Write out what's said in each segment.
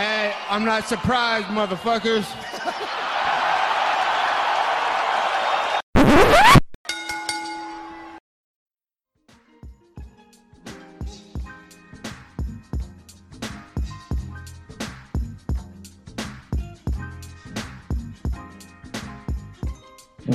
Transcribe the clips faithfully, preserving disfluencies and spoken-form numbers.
And I'm not surprised, motherfuckers.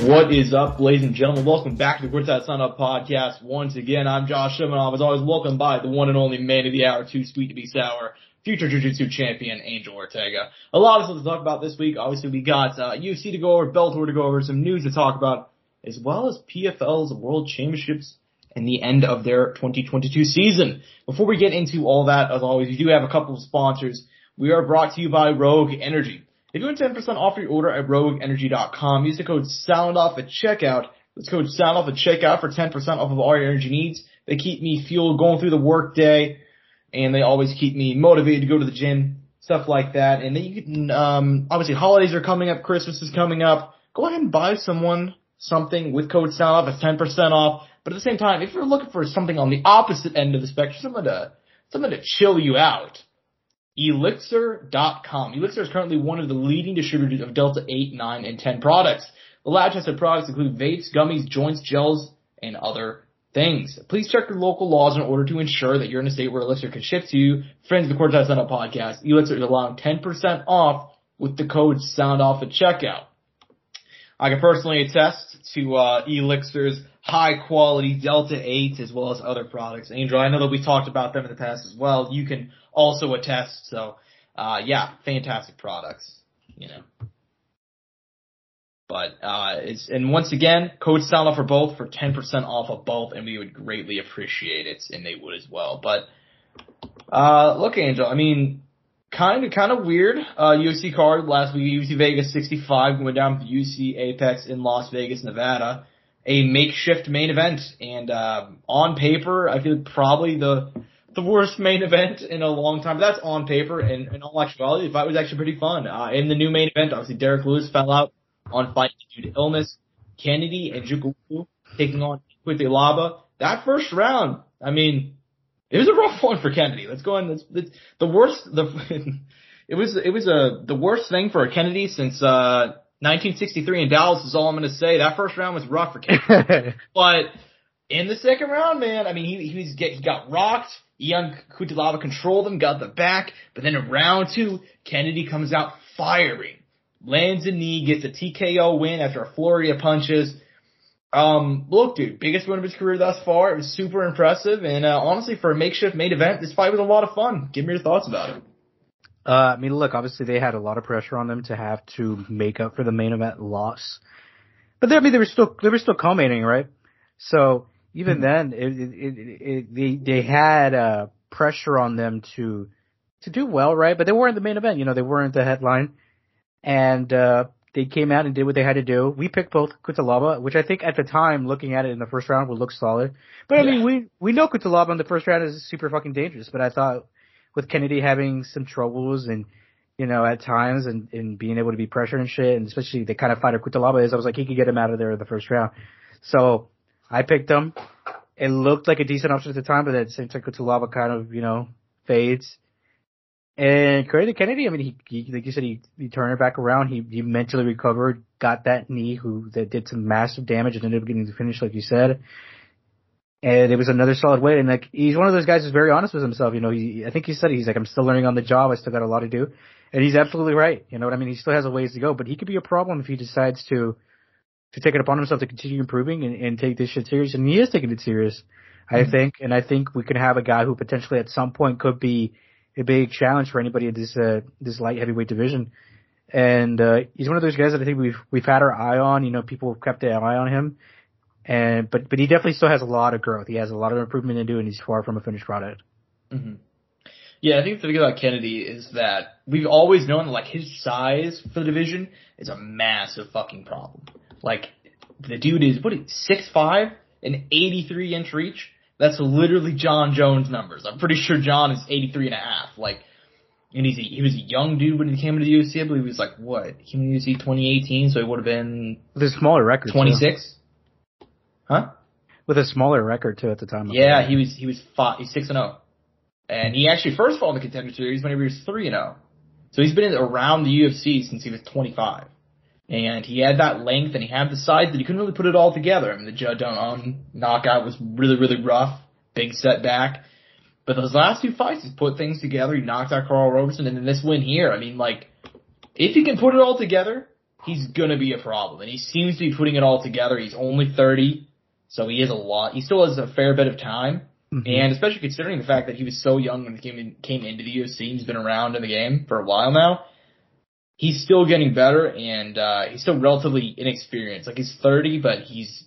What is up, ladies and gentlemen? Welcome back to the Cuțelaba Sun Up Podcast. Once again, I'm Josh Shimonov. As always, welcome by the one and only man of the hour, too sweet to be sour, future Jiu-Jitsu champion, Angel Ortega. A lot of stuff to talk about this week. Obviously, we got uh, U F C to go over, Bellator to go over, some news to talk about, as well as P F L's World Championships and the end of their twenty twenty-two season. Before we get into all that, as always, we do have a couple of sponsors. We are brought to you by Rogue Energy. If you want ten percent off your order at rogue energy dot com, use the code SOUNDOFF at checkout. That's code SOUNDOFF at checkout for ten percent off of all your energy needs. They keep me fueled going through the workday, and they always keep me motivated to go to the gym, stuff like that. And then you can, um, obviously holidays are coming up, Christmas is coming up. Go ahead and buy someone something with code SOUNDOFF. It's ten percent off. But at the same time, if you're looking for something on the opposite end of the spectrum, something to, something to chill you out, Elixir dot com. Elixir is currently one of the leading distributors of Delta eight, nine, and ten products. The lab-tested products include vapes, gummies, joints, gels, and other things. Please check your local laws in order to ensure that you're in a state where Elixir can ship to you. Friends of the Cuțelaba Sun Up Podcast, Elixir is allowing ten percent off with the code SOUNDOFF at checkout. I can personally attest to uh, Elixir's high-quality Delta eight as well as other products. Angel, I know that we talked about them in the past as well. You can also attest. So, uh, yeah, fantastic products, you know. But, uh, it's, and once again, code SOUNDOFF for both for ten percent off of both, and we would greatly appreciate it, and they would as well. But, uh, look, Angel, I mean, kind of, kind of weird, uh, U F C card last week, U F C Vegas sixty-five went down with U F C Apex in Las Vegas, Nevada, a makeshift main event. And, uh, on paper, I feel probably the, the worst main event in a long time. But that's on paper, and in all actuality, the fight was actually pretty fun. Uh, in the new main event, obviously Derek Lewis fell out on fight due to illness. Kennedy Nzechukwu taking on Cuțelaba. That first round, I mean, it was a rough one for Kennedy. Let's go on. Let's, let's, the worst, the it was it was a the worst thing for a Kennedy since uh nineteen sixty-three in Dallas is all I'm gonna say. That first round was rough for Kennedy, but in the second round, man, I mean, he he was get he got rocked. Young Cuțelaba controlled him, got the back, but then in round two, Kennedy comes out firing. Lands a knee, gets a T K O win after a flurry of punches. Um, look, dude, biggest win of his career thus far. It was super impressive, and uh, honestly, for a makeshift main event, this fight was a lot of fun. Give me your thoughts about it. Uh, I mean, look, obviously they had a lot of pressure on them to have to make up for the main event loss. But there, I mean, they were still, they were still commenting, right? So, even then, it, it, it, it, they they had uh, pressure on them to to do well, right? But they weren't the main event, you know. They weren't the headline, and uh, they came out and did what they had to do. We picked both Cuțelaba, which I think at the time, looking at it in the first round, would look solid. But I yeah. mean, we we know Cuțelaba in the first round is super fucking dangerous. But I thought with Kennedy having some troubles and you know at times and, and being able to be pressured and shit, and especially the kind of fighter Cuțelaba is, I was like, he could get him out of there in the first round. So I picked him. It looked like a decent option at the time, but then it seems like Cuțelaba kind of, you know, fades. And credit to Kennedy, I mean, he, he like you said, he, he turned it back around. He, he mentally recovered, got that knee who that did some massive damage and ended up getting the finish, like you said. And it was another solid win. And like he's one of those guys who's very honest with himself. You know, he, I think he said he's like, I'm still learning on the job. I still got a lot to do. And he's absolutely right. You know what I mean? He still has a ways to go, but he could be a problem if he decides to. to take it upon himself to continue improving and, and take this shit serious. And he is taking it serious, I mm-hmm. think. And I think we could have a guy who potentially at some point could be a big challenge for anybody in this, uh, this light heavyweight division. And, uh, he's one of those guys that I think we've, we've had our eye on. You know, people have kept an eye on him. And, but, but he definitely still has a lot of growth. He has a lot of improvement to do, and he's far from a finished product. Mm-hmm. Yeah, I think the thing about Kennedy is that we've always known that, like, his size for the division is a massive fucking problem. Like, the dude is, what, six five, an eighty-three inch reach? That's literally John Jones' numbers. I'm pretty sure John is eighty-three and a half. Like, and he's a, he was a young dude when he came into the U F C. I believe he was like, what, he came into the U F C twenty eighteen, so he would have been... With a smaller record, twenty-six? Too. Huh? With a smaller record, too, at the time. Yeah, he was he was five, he's six and oh. And he actually first fought in the Contender Series when he was three and oh. So he's been around the U F C since he was twenty-five. And he had that length and he had the size that he couldn't really put it all together. I mean, the Judon knockout was really, really rough. Big setback. But those last two fights, he's put things together. He knocked out Carl Roberson. And then this win here, I mean, like, if he can put it all together, he's going to be a problem. And he seems to be putting it all together. He's only thirty, so he is a lot. He still has a fair bit of time. Mm-hmm. And especially considering the fact that he was so young when he came, in, came into the U F C, he's been around in the game for a while now. He's still getting better, and uh he's still relatively inexperienced. Like, he's thirty, but he's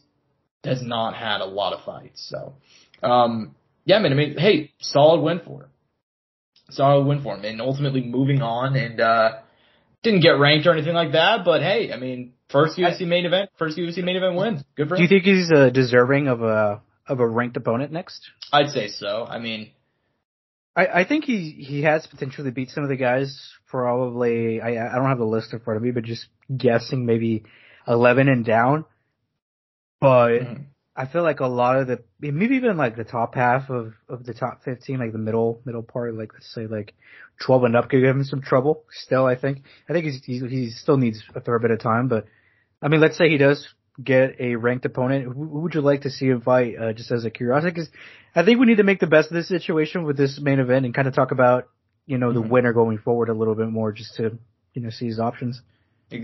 has not had a lot of fights. So, um yeah, man, I mean, hey, solid win for him. Solid win for him. And ultimately moving on, and uh didn't get ranked or anything like that, but hey, I mean, first U F C main event, first U F C main event win. Good for him. Do you think he's uh, deserving of a of a ranked opponent next? I'd say so. I mean, I, I think he, he has potentially beat some of the guys. Probably, I I don't have the list in front of me, but just guessing maybe eleven and down. But mm-hmm. I feel like a lot of the, maybe even like the top half of, of the top fifteen, like the middle middle part, like let's say like twelve and up could give him some trouble still, I think. I think he's, he's, he still needs a fair bit of time, but I mean, let's say he does get a ranked opponent. Who, who would you like to see him fight, uh, just as a curiosity? Because I think we need to make the best of this situation with this main event and kind of talk about, you know, the mm-hmm. winner going forward a little bit more just to, you know, see his options.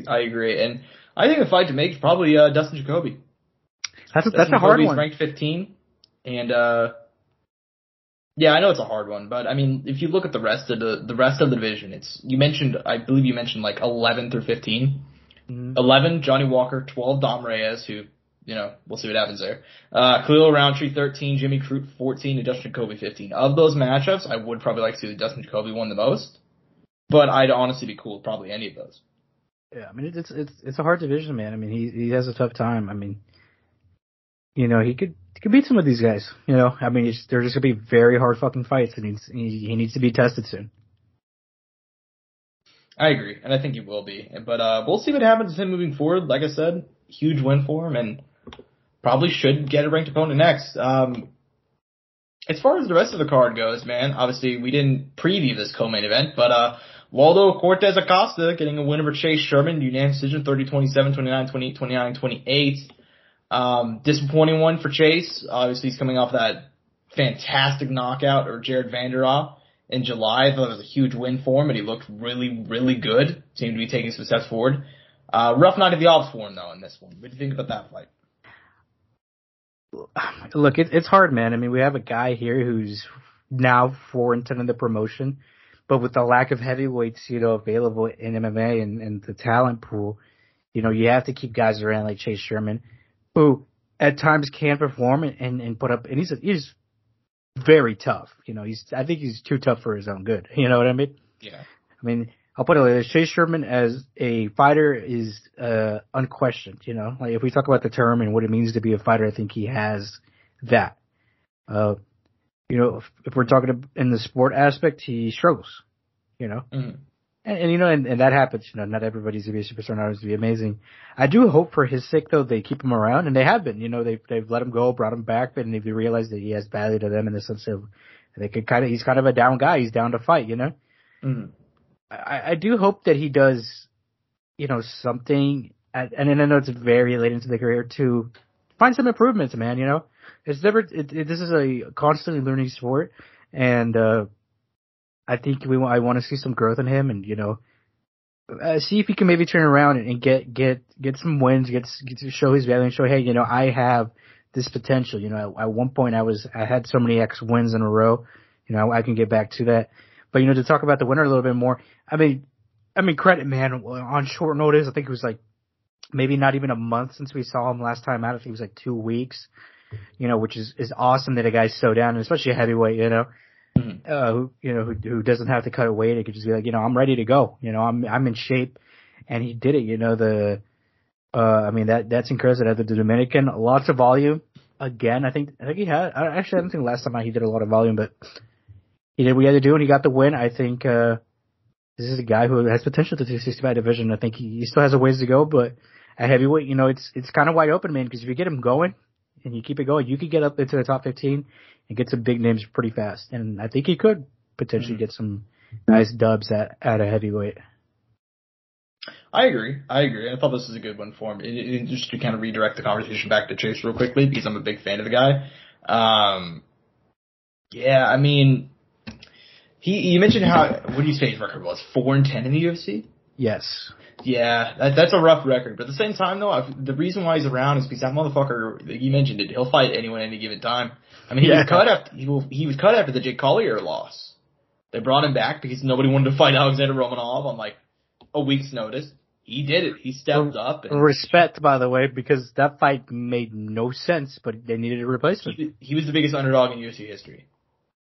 I agree. And I think the fight to make is probably uh, Dustin Jacoby. That's a, that's a hard one. Ranked fifteen, and uh, yeah, I know it's a hard one, but I mean, if you look at the rest of the the rest of the division, it's you mentioned, I believe you mentioned like eleven through fifteen, mm-hmm. eleven Johnny Walker, twelve Dom Reyes, who you know we'll see what happens there. Uh, Khalil Roundtree thirteen, Jimmy Crute fourteen, and Dustin Jacoby fifteen. Of those matchups, I would probably like to see the Dustin Jacoby one the most, but I'd honestly be cool with probably any of those. Yeah, I mean it's it's it's a hard division, man. I mean he he has a tough time. I mean. You know, he could he could beat some of these guys. You know, I mean, they're just going to be very hard fucking fights, and he's, he, he needs to be tested soon. I agree, and I think he will be. But uh, we'll see what happens with him moving forward. Like I said, huge win for him, and probably should get a ranked opponent next. Um, as far as the rest of the card goes, man, obviously we didn't preview this co-main event, but uh, Waldo Cortez-Acosta getting a win over Chase Sherman, unanimous decision, thirty twenty-seven, twenty-nine twenty-eight, twenty-nine twenty-eight. Um, disappointing one for Chase. Obviously, he's coming off that fantastic knockout or Jared Vanderoff in July. I thought it was a huge win for him, and he looked really, really good. Seemed to be taking some steps forward. Uh, rough night of the ops for him, though, in this one. What do you think about that fight? Look, it, it's hard, man. I mean, we have a guy here who's now four and ten in the promotion, but with the lack of heavyweights, you know, available in M M A and, and the talent pool, you know, you have to keep guys around like Chase Sherman, who at times can perform and, and, and put up, and he's, he's very tough. You know, he's, I think he's too tough for his own good. You know what I mean? Yeah. I mean, I'll put it like this. Chase Sherman as a fighter is, uh, unquestioned. You know, like if we talk about the term and what it means to be a fighter, I think he has that. Uh, you know, if, if we're talking in the sport aspect, he struggles, you know, mm. And, and, you know, and, and that happens, you know, not everybody's going to be a superstar, not always to be amazing. I do hope for his sake, though, they keep him around, and they have been. You know, they've, they've let him go, brought him back, but they realize that he has value to them in the sense of they could kind of, he's kind of a down guy. He's down to fight, you know? Mm. I, I do hope that he does, you know, something, at, and I know it's very late into the career, to find some improvements, man, you know? It's never, it, it, this is a constantly learning sport, and, uh, I think we I want to see some growth in him, and you know, uh, see if he can maybe turn around and, and get get get some wins, get, get to show his value, and show hey, you know, I have this potential. You know, at, at one point I was I had so many X wins in a row. You know, I, I can get back to that. But you know, to talk about the winner a little bit more, I mean, I mean, credit man on short notice. I think it was like maybe not even a month since we saw him last time out. I think it was like two weeks. You know, which is is awesome that a guy's so down, and especially a heavyweight. You know. Uh, who, you know, who, who doesn't have to cut weight. It could just be like, you know, I'm ready to go. You know, I'm, I'm in shape. And he did it. You know, the, uh, I mean, that, that's incredible. The Dominican, lots of volume. Again, I think, I think he had, actually, I don't think last time out he did a lot of volume, but he did what he had to do and he got the win. I think, uh, this is a guy who has potential to the sixty-five division. I think he, he still has a ways to go, but at heavyweight, you know, it's, it's kind of wide open, man, because if you get him going and you keep it going, you could get up into the top fifteen and get some big names pretty fast. And I think he could potentially mm-hmm. get some nice dubs at, at a heavyweight. I agree. I agree. I thought this was a good one for him. It, it, just to kind of redirect the conversation back to Chase real quickly, because I'm a big fan of the guy. Um, yeah, I mean, he. You mentioned how, what do you say his record was? Four and ten in the U F C. Yes. Yeah, that, that's a rough record. But at the same time, though, I've, the reason why he's around is because that motherfucker, you mentioned it, he'll fight anyone at any given time. I mean, he yeah. was cut after he, will, he was cut after the Jake Collier loss. They brought him back because nobody wanted to fight Alexander Romanov on like a week's notice. He did it. He stepped up. And respect, by the way, because that fight made no sense, but they needed a replacement. He, he was the biggest underdog in U F C history,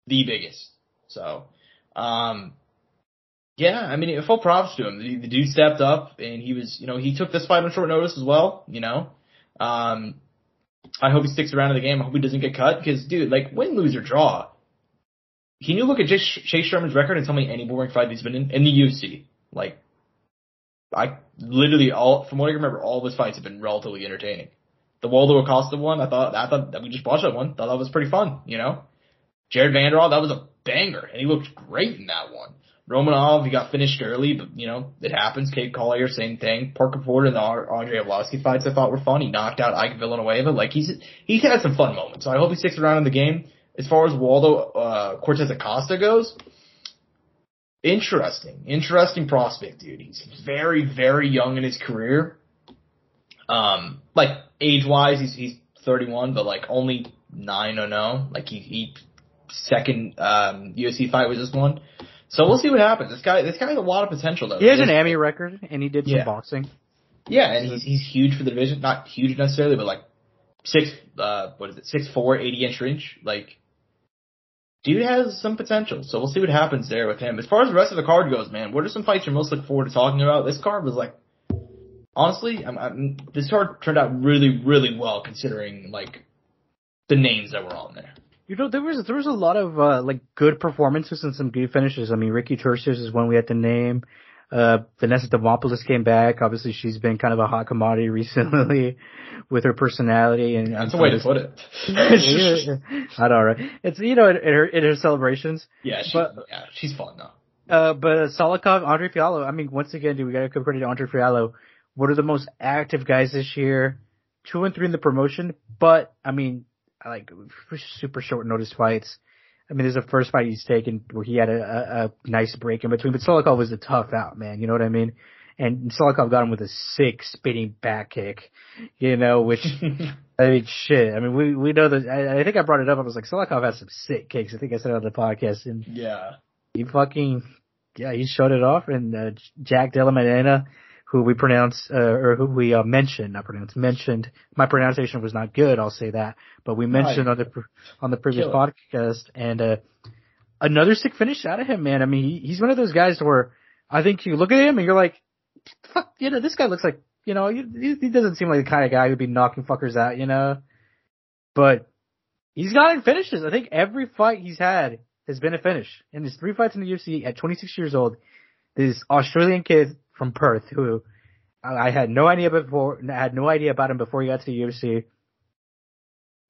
the biggest. So, um, yeah, I mean, full props to him. The, the dude stepped up, and he was, you know, he took this fight on short notice as well. You know, um, I hope he sticks around in the game. I hope he doesn't get cut because, dude, like win, lose or draw, can you look at J- Chase Sherman's record and tell me any boring fight he's been in in the U F C? Like. I literally all from what I remember, all of his fights have been relatively entertaining. The Waldo Acosta one, I thought I thought we just watched that one. Thought that was pretty fun, you know. Jared Vanderall, that was a banger, and he looked great in that one. Romanov, he got finished early, but you know it happens. Cade Collier, same thing. Parker Ford and the Andre Arlovski fights, I thought were fun. He knocked out Ike Villanueva. Like he's he's had some fun moments. So I hope he sticks around in the game. As far as Waldo uh, Cortez-Acosta goes. Interesting, interesting prospect, dude. He's very, very young in his career. Um, like age-wise, he's he's thirty-one, but like only nine oh no. Like he he second um U F C fight was this one, so we'll see what happens. This guy, this guy has a lot of potential though. He has an A M I record, and he did some yeah. boxing. Yeah, and he's he's huge for the division. Not huge necessarily, but like six uh what is it six four eighty inch range like. Dude has some potential, so we'll see what happens there with him. As far as the rest of the card goes, man, what are some fights you're most looking forward to talking about? This card was like, honestly, I'm, I'm, this card turned out really, really well considering like the names that were on there. You know, there was there was a lot of uh, like good performances and some good finishes. I mean, Ricky Turcios is one we had to name. Uh, Vanessa Demopoulos came back. Obviously, she's been kind of a hot commodity recently with her personality. And that's a way to put it. Not all right. It's, you know, in her, in her celebrations. Yeah, she, but, yeah, she's fun now. Uh, but uh, Salikov, Andre Fialho. I mean, once again, dude, we got to compare it to Andre Fialho. One of the most active guys this year. Two and three in the promotion. But, I mean, like, super short notice fights. I mean, there's the first fight he's taken where he had a, a, a nice break in between, but Solikov was a tough out, man. You know what I mean? And Solikov got him with a sick spinning back kick, you know, which, I mean, shit. I mean, we, we know that, I, I think I brought it up. I was like, Solikov has some sick kicks. I think I said it on the podcast. And yeah. He fucking, yeah, he showed it off. And uh, Jack Della Maddalena, who we pronounced, uh, or who we uh, mentioned, not pronounced, mentioned. My pronunciation was not good, I'll say that. But we mentioned right. on the on the previous Killer. podcast, and uh, another sick finish out of him, man. I mean, he, he's one of those guys where I think you look at him and you're like, fuck, you know, this guy looks like, you know, he, he doesn't seem like the kind of guy who'd be knocking fuckers out, you know. But he's gotten finishes. I think every fight he's had has been a finish. And there's three fights in the U F C at twenty-six years old. This Australian kid from Perth, who I had no idea before, I had no idea about him before he got to the U F C.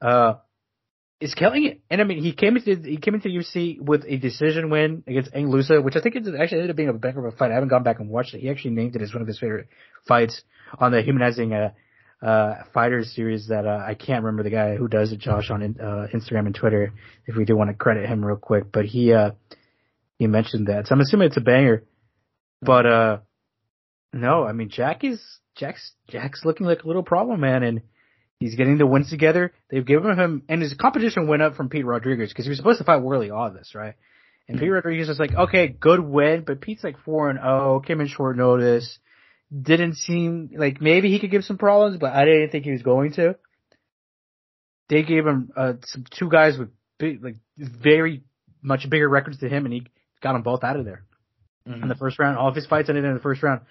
Uh, is killing it, and I mean, he came into he came into the U F C with a decision win against Ang Lusa, which I think it actually ended up being a banger of a fight. I haven't gone back and watched it. He actually named it as one of his favorite fights on the Humanizing uh, uh, Fighters series that uh, I can't remember the guy who does it, Josh, on uh, Instagram and Twitter. If we do want to credit him real quick, but he uh, he mentioned that, so I'm assuming it's a banger, but. Uh, No, I mean, Jack is, Jack's, Jack's looking like a little problem, man, and he's getting the wins together. They've given him, and his competition went up from Pete Rodriguez, because he was supposed to fight Worley August, right? And mm-hmm. Pete Rodriguez was like, okay, good win, but Pete's like four and oh, came in short notice, didn't seem, like, maybe he could give some problems, but I didn't think he was going to. They gave him, uh, some, two guys with big, like, very much bigger records than him, and he got them both out of there. Mm-hmm. In the first round, all of his fights ended in the first round.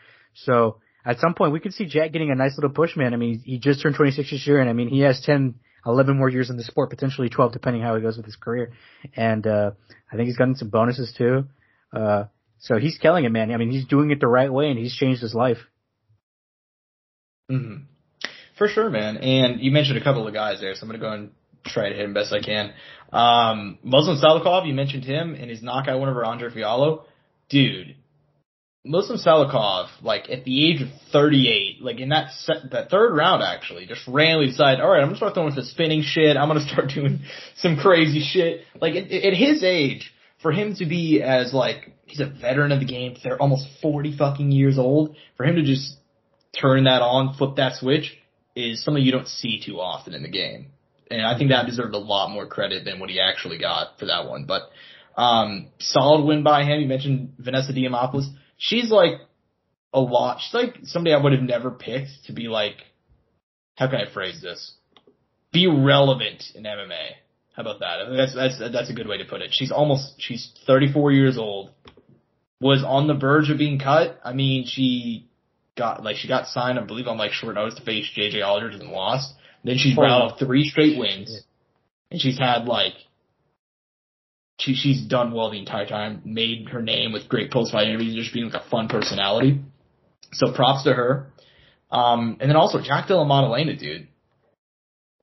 So at some point, we could see Jack getting a nice little push, man. I mean, he just turned twenty-six this year, and I mean, he has ten, eleven more years in the sport, potentially twelve, depending how he goes with his career. And uh I think he's gotten some bonuses, too. Uh So he's killing it, man. I mean, he's doing it the right way, and he's changed his life. Mm-hmm. For sure, man. And you mentioned a couple of guys there, so I'm going to go and try to hit him best I can. Um Muslim Salikov, you mentioned him, and his knockout win over Andre Fialho. dude, Muslim Salikov, like, at the age of thirty-eight, like, in that se- that third round, actually, just randomly decided, all right, I'm going to start throwing some spinning shit. I'm going to start doing some crazy shit. Like, at, at his age, for him to be as, like, he's a veteran of the game, they're almost forty fucking years old, for him to just turn that on, flip that switch, is something you don't see too often in the game. And I think that deserved a lot more credit than what he actually got for that one. But um solid win by him. You mentioned Vanessa Demopoulos. She's like a lot. She's like somebody I would have never picked to be like, how can I phrase this? Be relevant in M M A. How about that? That's that's that's a good way to put it. She's almost she's thirty-four years old. Was on the verge of being cut. I mean, she got like she got signed, I believe, on like short notice to face J J Aldridge and lost. Then she's rattled off three straight wins, and she's had, like, she, she's done well the entire time, made her name with great post-fight interviews, just being, like, a fun personality. So props to her. Um, and then also Jack Della Maddalena, dude.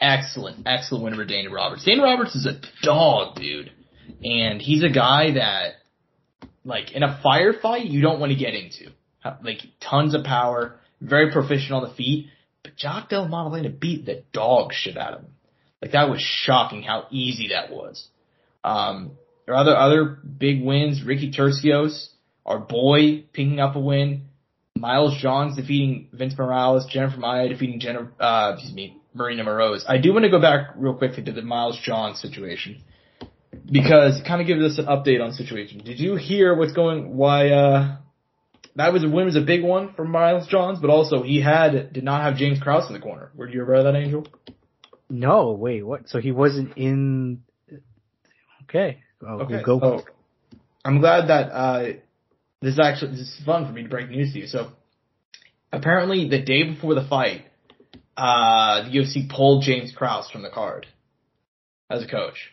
Excellent, excellent win over Danny Roberts. Danny Roberts is a dog, dude. And he's a guy that, like, in a firefight, you don't want to get into. Like, tons of power, very proficient on the feet. But Jack Della Maddalena beat the dog shit out of him. Like, that was shocking how easy that was. Um, there are other, other big wins. Ricky Turcios, our boy, picking up a win. Miles Johns defeating Vince Morales. Jennifer Maya defeating Jennifer, uh, excuse me, Marina Moroz. I do want to go back real quickly to the Miles Johns situation, because it kind of gives us an update on the situation. Did you hear what's going, why, uh, That was a win was a big one for Miles Johns, but also he had did not have James Krause in the corner. Were you aware of that, Angel? No, wait, what? So he wasn't in. Okay, I'll okay. Go. Oh, I'm glad that uh, this is actually this is fun for me to break news to you. So apparently, the day before the fight, uh, the U F C pulled James Krause from the card as a coach.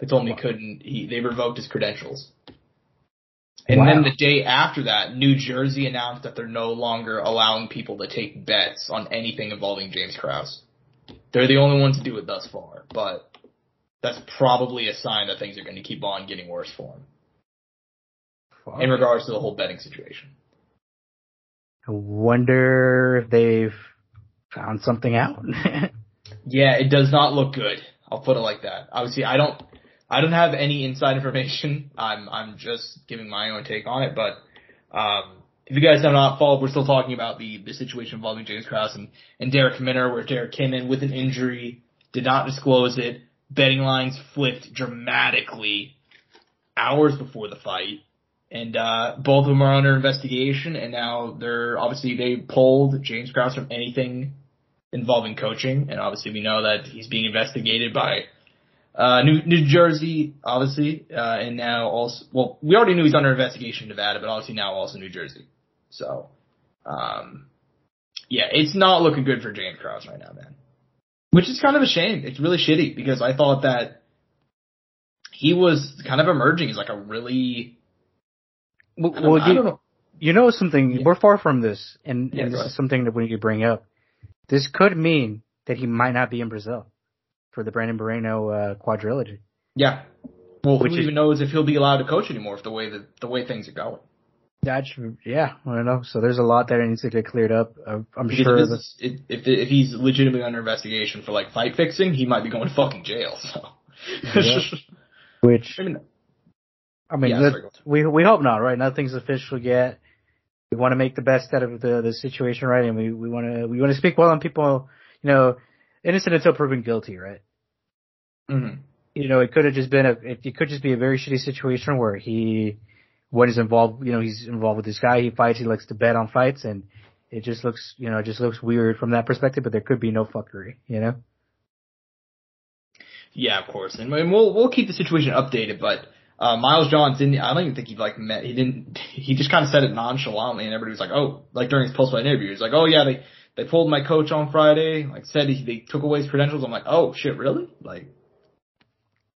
They told him he couldn't. He they revoked his credentials. And wow. Then the day after that, New Jersey announced that they're no longer allowing people to take bets on anything involving James Krause. They're the only ones to do it thus far, but that's probably a sign that things are going to keep on getting worse for him. Wow. In regards to the whole betting situation. I wonder if they've found something out. Yeah, it does not look good. I'll put it like that. Obviously, I don't... I don't have any inside information. I'm I'm just giving my own take on it. But um, if you guys have not followed, we're still talking about the, the situation involving James Krause and, and Derek Minner, where Derek came in with an injury, did not disclose it. Betting lines flipped dramatically hours before the fight. And uh, both of them are under investigation. And now they're obviously they pulled James Krause from anything involving coaching. And obviously we know that he's being investigated by Uh, New, New Jersey, obviously, uh, and now also, well, we already knew he's under investigation in Nevada, but obviously now also New Jersey. So, um, yeah, it's not looking good for James Krause right now, man. Which is kind of a shame. It's really shitty because I thought that he was kind of emerging as like a really, well, I don't, well, I don't you, know. You know something, yeah. We're far from this, and, yeah, and this is something that we could bring up. This could mean that he might not be in Brazil for the Brandon Moreno uh, quadrilogy. Yeah. Well, Which who is, even knows if he'll be allowed to coach anymore if the way that the way things are going. That's, yeah, I don't know. So there's a lot that needs to get cleared up. I'm because sure. If, this, if, if he's legitimately under investigation for, like, fight fixing, he might be going to fucking jail. So. Yeah. Which, I mean, I mean yeah, the, we we hope not, right? Nothing's official yet. We want to make the best out of the, the situation, right? And we, we want to we want to speak well on people, you know, innocent until proven guilty, right? Mm-hmm. You know, it could have just been a, it, it could just be a very shitty situation where he, what is involved, you know, he's involved with this guy, he fights, he likes to bet on fights, and it just looks, you know, it just looks weird from that perspective, but there could be no fuckery, you know? Yeah, of course. And we'll, we'll keep the situation updated, but, uh, Miles Johns didn't, I don't even think he, like, met, he didn't, he just kind of said it nonchalantly, and everybody was like, oh, like during his post-fight interview, he was like, oh yeah, they, They pulled my coach on Friday, like said he, they took away his credentials. I'm like, oh shit, really? Like,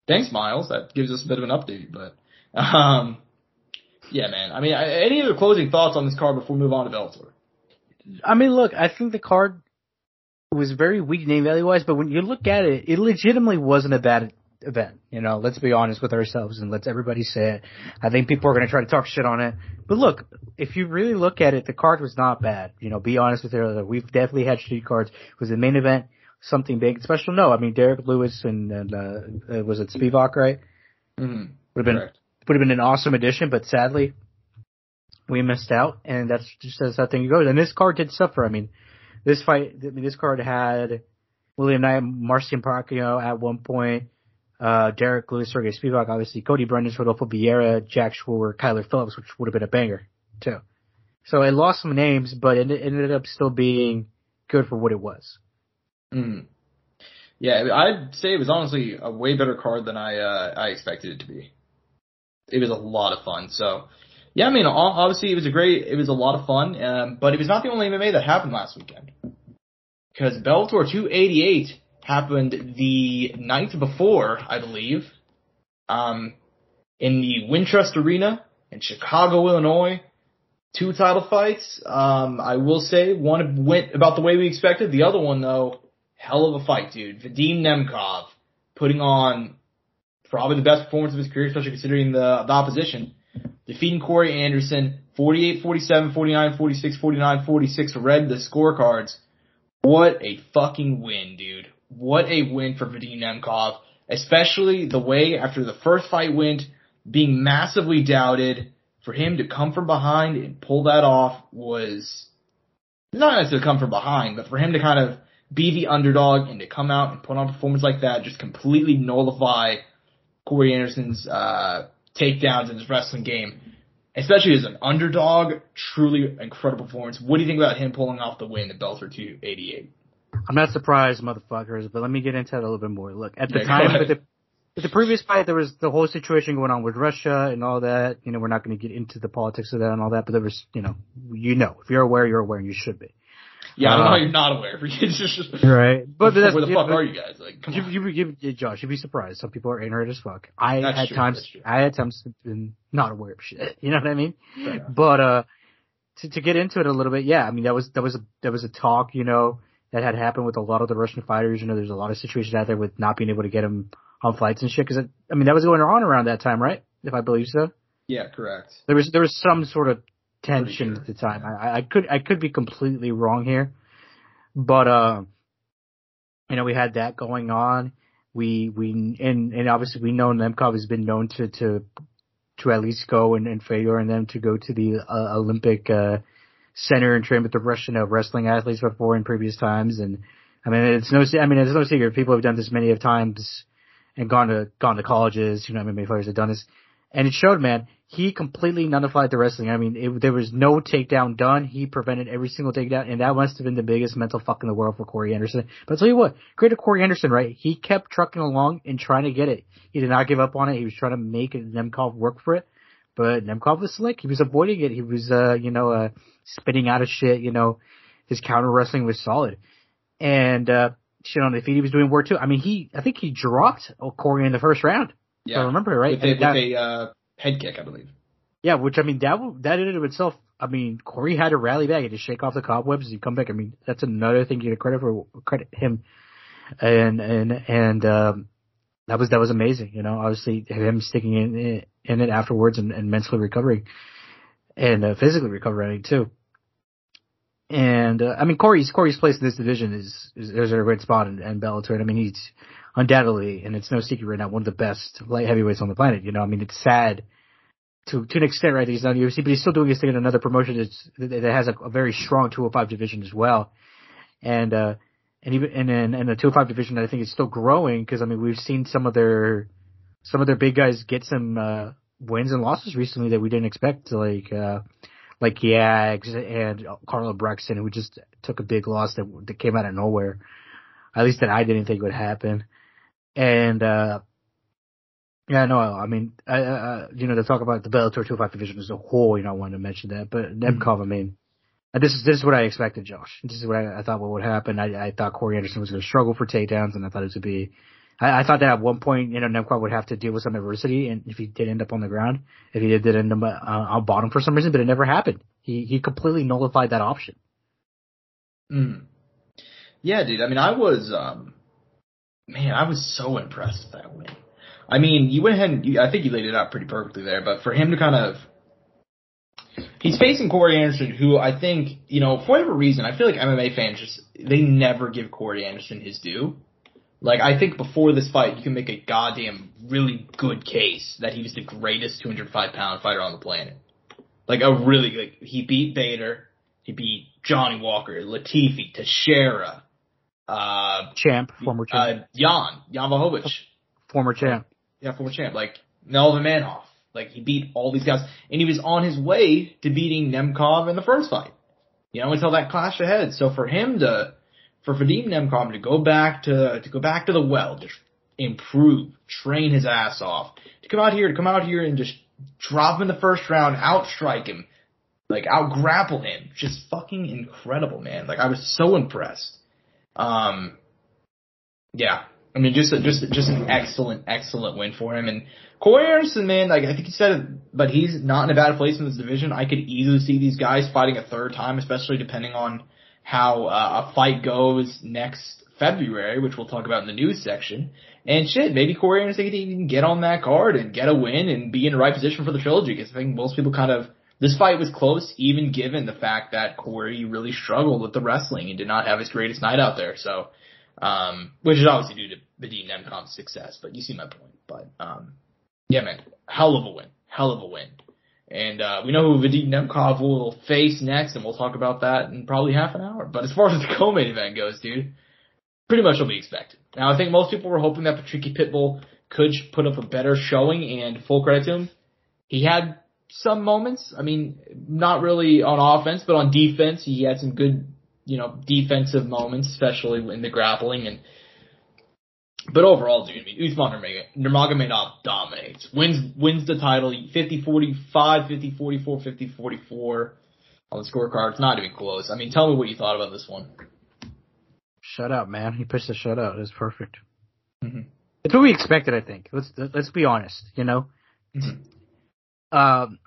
thanks, Miles. That gives us a bit of an update, but, um, yeah, man. I mean, I, any of the closing thoughts on this card before we move on to Bellator? I mean, look, I think the card was very weak name value wise, but when you look at it, it legitimately wasn't a bad event. You know, let's be honest with ourselves and let's everybody say it. I think people are going to try to talk shit on it. But look, if you really look at it, the card was not bad. You know, be honest with each other. We've definitely had shitty cards. It was the main event something big and special? No. I mean, Derek Lewis and, and uh, was it Spivak, right? Mm-hmm. Would have been, Correct. would have been an awesome addition, but sadly, we missed out, and that's just as that thing goes. And this card did suffer. I mean, this fight, I mean, this card had William Knight, Marcian Pacquiao at one point, uh, Derek Lewis, Sergey Spivak, obviously, Cody Brennan, Rodolfo Vieira, Jack Schwarber, Kyler Phillips, which would have been a banger, too. So it lost some names, but it ended up still being good for what it was. Mm. Yeah, I'd say it was honestly a way better card than I, uh, I expected it to be. It was a lot of fun, so... Yeah, I mean, obviously it was a great, it was a lot of fun, um, but it was not the only M M A that happened last weekend. Because Bellator two eighty-eight happened the night before, I believe, um, in the Wintrust Arena in Chicago, Illinois. Two title fights. Um, I will say one went about the way we expected. The other one, though, hell of a fight, dude. Vadim Nemkov putting on probably the best performance of his career, especially considering the, the opposition. Defeating Corey Anderson, forty-eight forty-seven, forty-nine forty-six, forty-nine forty-six, read the scorecards. What a fucking win, dude. What a win for Vadim Nemkov, especially the way after the first fight went, being massively doubted, for him to come from behind and pull that off was not necessarily come from behind, but for him to kind of be the underdog and to come out and put on a performance like that, just completely nullify Corey Anderson's uh takedowns in this wrestling game, especially as an underdog, truly incredible performance. What do you think about him pulling off the win at Bellator two eighty-eight? I'm not surprised, motherfuckers, but let me get into that a little bit more. Look, at the yeah, time, with the, with the previous fight, there was the whole situation going on with Russia and all that. You know, we're not going to get into the politics of that and all that, but there was, you know, you know, if you're aware, you're aware, and you should be. Yeah, I don't know how you're not aware. Right. But that's, where the fuck are you guys? Like, come on. You, you, you, Josh, you'd be surprised. Some people are ignorant as fuck. I that's had true, times, I had times to been not aware of shit. You know what I mean? But, uh, to, to get into it a little bit, yeah, I mean, that was, that was a, that was a talk, you know, that had happened with a lot of the Russian fighters. You know, there's a lot of situations out there with not being able to get them on flights and shit. Cause it, I mean, that was going on around that time, right? If I believe so. Yeah, correct. There was, there was some sort of tension at the time. I, I could I could be completely wrong here, but uh, you know, we had that going on. We we and and obviously we know Nemkov has been known to to, to at least go and, and Fedor and them to go to the uh, Olympic uh, Center and train with the Russian uh, wrestling athletes before in previous times. And I mean, it's no I mean it's no secret people have done this many of times and gone to gone to colleges. You know, I mean, many players have done this. And it showed, man, he completely nullified the wrestling. I mean, it, there was no takedown done. He prevented every single takedown, and that must have been the biggest mental fuck in the world for Corey Anderson. But I'll tell you what, credit Corey Anderson, right? He kept trucking along and trying to get it. He did not give up on it. He was trying to make Nemkov work for it, but Nemkov was slick. He was avoiding it. He was, uh, you know, uh, spitting out of shit. You know, his counter wrestling was solid. And, uh, shit on the feet, he was doing work too. I mean, he, I think he dropped Corey in the first round. Yeah, I remember it right. With a, that, with a uh, head kick, I believe. Yeah, which I mean that that in and of itself. I mean, Corey had to rally back and just shake off the cobwebs and come back. I mean, that's another thing you get credit for credit him, and and and um, that was that was amazing. You know, obviously him sticking in in it afterwards and, and mentally recovering, and uh, physically recovering too. And uh, I mean, Corey's Corey's place in this division is is, is a great spot in, in Bellator. I mean, he's undoubtedly, and it's no secret right now, one of the best light heavyweights on the planet. You know, I mean, it's sad to to an extent, right? He's not in the U F C, but he's still doing his thing in another promotion that's, that has a, a very strong two oh five division as well, and uh, and even and and, and the two oh five division I think is still growing because I mean we've seen some of their some of their big guys get some uh, wins and losses recently that we didn't expect, like. Uh, Like Yags and Carla Brexton, who just took a big loss that, that came out of nowhere. At least that I didn't think would happen. And, uh, yeah, no, I mean, I, uh, you know, to talk about the Bellator two oh five division as a whole, you know, I wanted to mention that. But Nemkov, mm-hmm. I mean, this is, this is what I expected, Josh. This is what I, I thought what would happen. I, I thought Corey Anderson was going to struggle for takedowns, and I thought it would be, I, I thought that at one point, you know, Nemkov would have to deal with some adversity, and if he did end up on the ground, if he did, did end up uh, on bottom for some reason, but it never happened. He he completely nullified that option. Mm. Yeah, dude. I mean, I was, um, man, I was so impressed with that win. I mean, you went ahead and you, I think you laid it out pretty perfectly there, but for him to kind of, he's facing Corey Anderson, who I think, you know, for whatever reason, I feel like M M A fans just, they never give Corey Anderson his due. Like, I think before this fight, you can make a goddamn really good case that he was the greatest two hundred five pound fighter on the planet. Like, a really good, like, he beat Bader, he beat Johnny Walker, Latifi, Teixeira, uh, Champ, former champ. Uh, Jan, Jan Blachowicz. Former champ. Yeah, former champ. Like, Melvin Manhoff. Like, he beat all these guys. And he was on his way to beating Nemkov in the first fight. You know, until that clash of heads. So for him to... For Vadim Nemkov to go back to to go back to the well, to improve, train his ass off, to come out here, to come out here and just drop him in the first round, outstrike him, like outgrapple him, just fucking incredible, man. Like, I was so impressed. Um, yeah, I mean, just a, just just an excellent, excellent win for him. And Corey Anderson, man, like I think he said it, but he's not in a bad place in this division. I could easily see these guys fighting a third time, especially depending on how uh, a fight goes next February, which we'll talk about in the news section. And shit, maybe Corey Anderson can even get on that card and get a win and be in the right position for the trilogy, because I think most people kind of, this fight was close, even given the fact that Corey really struggled with the wrestling and did not have his greatest night out there. So, um, which is obviously due to Vadim Nemkov's success, but you see my point. But, um, yeah, man, hell of a win, hell of a win. And uh, we know who Vadim Nemkov will face next, and we'll talk about that in probably half an hour. But as far as the co-main event goes, dude, pretty much will be expected. Now, I think most people were hoping that Patricky Pitbull could put up a better showing, and full credit to him, he had some moments. I mean, not really on offense, but on defense, he had some good, you know, defensive moments, especially in the grappling. And but overall, dude, I mean, Usman Nurmagomedov dominates. Wins wins the title fifty forty-five, fifty forty-four, fifty forty-four on the scorecard. It's not even close. I mean, tell me what you thought about this one. Shut up, man. He pitched a shutout. It was perfect. Mm-hmm. It's what we expected, I think. Let's let's be honest, you know? Mm-hmm. Um,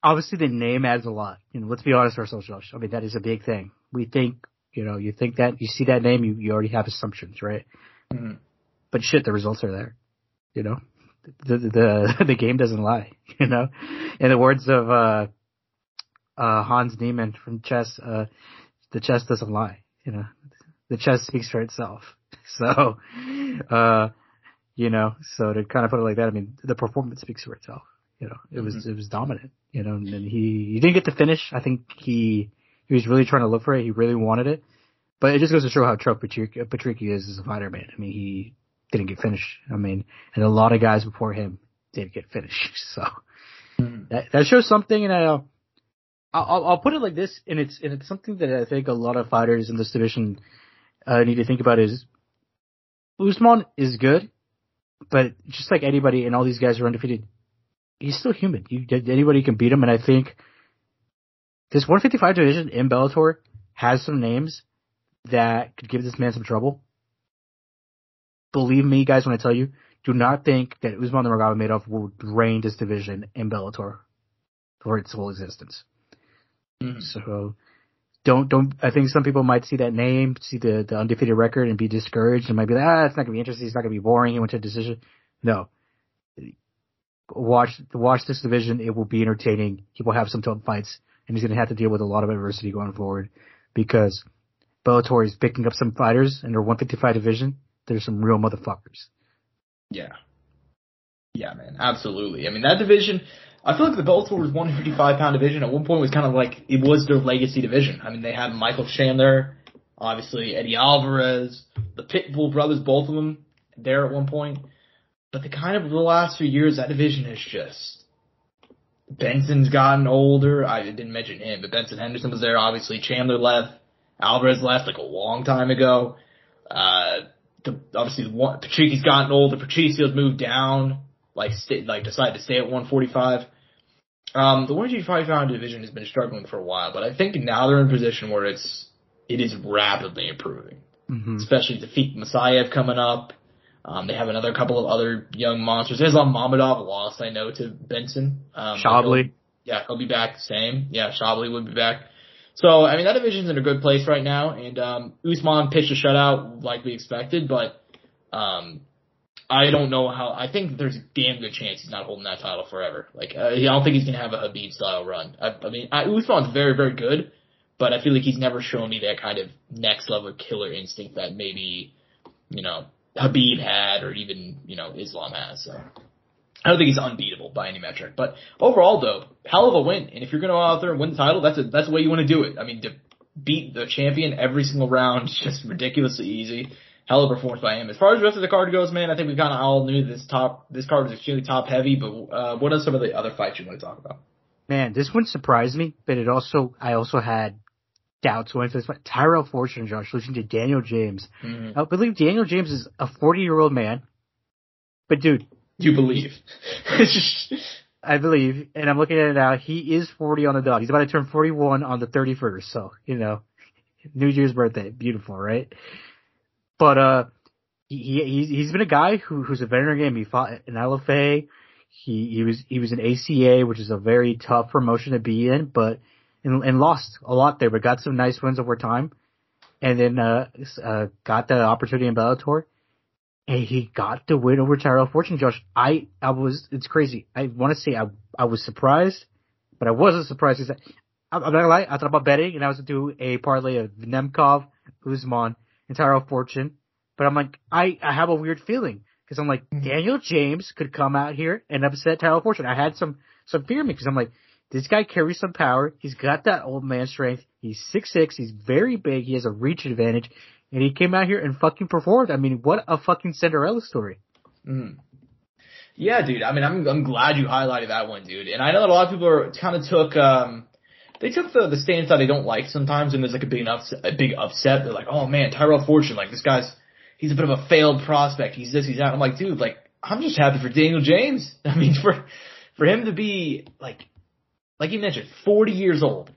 obviously, the name adds a lot. You know, let's be honest with ourselves, Josh. I mean, that is a big thing. We think, you know, you think that, you see that name, you, you already have assumptions, right? Mm-hmm. But shit, the results are there, you know. The, the the game doesn't lie, you know. In the words of uh, uh, Hans Niemann from chess, uh, the chess doesn't lie, you know. The chess speaks for itself. So, uh, you know, so to kind of put it like that, I mean, the performance speaks for itself. You know, it was mm-hmm. it was dominant, you know. And he he didn't get the finish. I think he he was really trying to look for it. He really wanted it. But it just goes to show how tough Patricky is as a fighter, man. I mean, he didn't get finished. I mean, and a lot of guys before him didn't get finished. So mm-hmm. that, that shows something. And I, I'll, I'll put it like this, and it's and it's something that I think a lot of fighters in this division uh, need to think about is Usman is good, but just like anybody, and all these guys are undefeated, he's still human. You, anybody can beat him, and I think this one fifty-five division in Bellator has some names that could give this man some trouble. Believe me, guys, when I tell you, do not think that Usman Nurmagomedov will drain this division in Bellator for its whole existence. Mm-hmm. So don't don't. I think some people might see that name, see the, the undefeated record, and be discouraged, and might be like, ah, it's not gonna be interesting. It's not gonna be boring. He went to a decision. No, watch watch this division. It will be entertaining. He will have some tough fights, and he's gonna have to deal with a lot of adversity going forward, because Bellator is picking up some fighters in their one fifty-five division. There's some real motherfuckers. Yeah. Yeah, man. Absolutely. I mean, that division, I feel like the Bellator's one fifty-five pound division at one point was kind of like, it was their legacy division. I mean, they had Michael Chandler, obviously Eddie Alvarez, the Pitbull brothers, both of them there at one point. But the kind of the last few years, that division has just, Benson's gotten older. I didn't mention him, but Benson Henderson was there. Obviously Chandler left. Alvarez left like a long time ago. Uh, the, obviously, one, Patricia's gotten older. Patricia's moved down, like st- like decided to stay at one forty-five. Um, the one fifty-five pound division has been struggling for a while, but I think now they're in a position where it's it is rapidly improving. Mm-hmm. Especially Tevfik Musayev coming up. Um, they have another couple of other young monsters. Islam Mammadov lost, I know, to Benson. Um, Shobley. He'll, yeah, he'll be back. Same. Yeah, Shobley would be back. So, I mean, that division's in a good place right now, and um, Usman pitched a shutout like we expected, but um, I don't know how. I think there's a damn good chance he's not holding that title forever. Like, uh, I don't think he's going to have a Khabib-style run. I, I mean, I, Usman's very, very good, but I feel like he's never shown me that kind of next-level killer instinct that maybe, you know, Khabib had or even, you know, Islam has. So I don't think he's unbeatable by any metric. But overall, though, hell of a win. And if you're going to go out there and win the title, that's a, that's the way you want to do it. I mean, to beat the champion every single round is just ridiculously easy. Hell of a performance by him. As far as the rest of the card goes, man, I think we kind of all knew this top. This card was extremely top-heavy, but uh, what are some of the other fights you want to talk about? Man, this one surprised me, but it also I also had doubts when this fight. Tyrell Fortune and Josh losing to Daniel James. Mm-hmm. I believe Daniel James is a forty-year-old man, but dude. You believe. I believe, and I'm looking at it now. He is forty on the dot. He's about to turn forty-one on the thirty-first, so, you know, New Year's birthday. Beautiful, right? But uh, he he's, he's been a guy who who's a veteran game. He fought in L F A. He he was he was in A C A, which is a very tough promotion to be in, but and, and lost a lot there, but got some nice wins over time, and then uh, uh got the opportunity in Bellator, and he got the win over Tyrell Fortune. Josh, I I was it's crazy. I want to say I I was surprised, but I wasn't surprised. I, I'm not gonna lie. I thought about betting, and I was gonna do a parlay of Nemkov, Usman, and Tyrell Fortune, but I'm like, I, I have a weird feeling, because I'm like, Daniel James could come out here and upset Tyrell Fortune. I had some, some fear in me, because I'm like, this guy carries some power, he's got that old man strength, he's six six, he's very big, he has a reach advantage, and he came out here and fucking performed. I mean, what a fucking Cinderella story. Mm. Yeah, dude, I mean, I'm, I'm glad you highlighted that one, dude, and I know that a lot of people are, kind of took, um, They took the, the stance that I don't like sometimes when there's like a big upset, a big upset. They're like, oh man, Tyrell Fortune, like this guy's, he's a bit of a failed prospect. He's this, he's that. I'm like, dude, like, I'm just happy for Daniel James. I mean, for, for him to be like, like you mentioned, forty years old.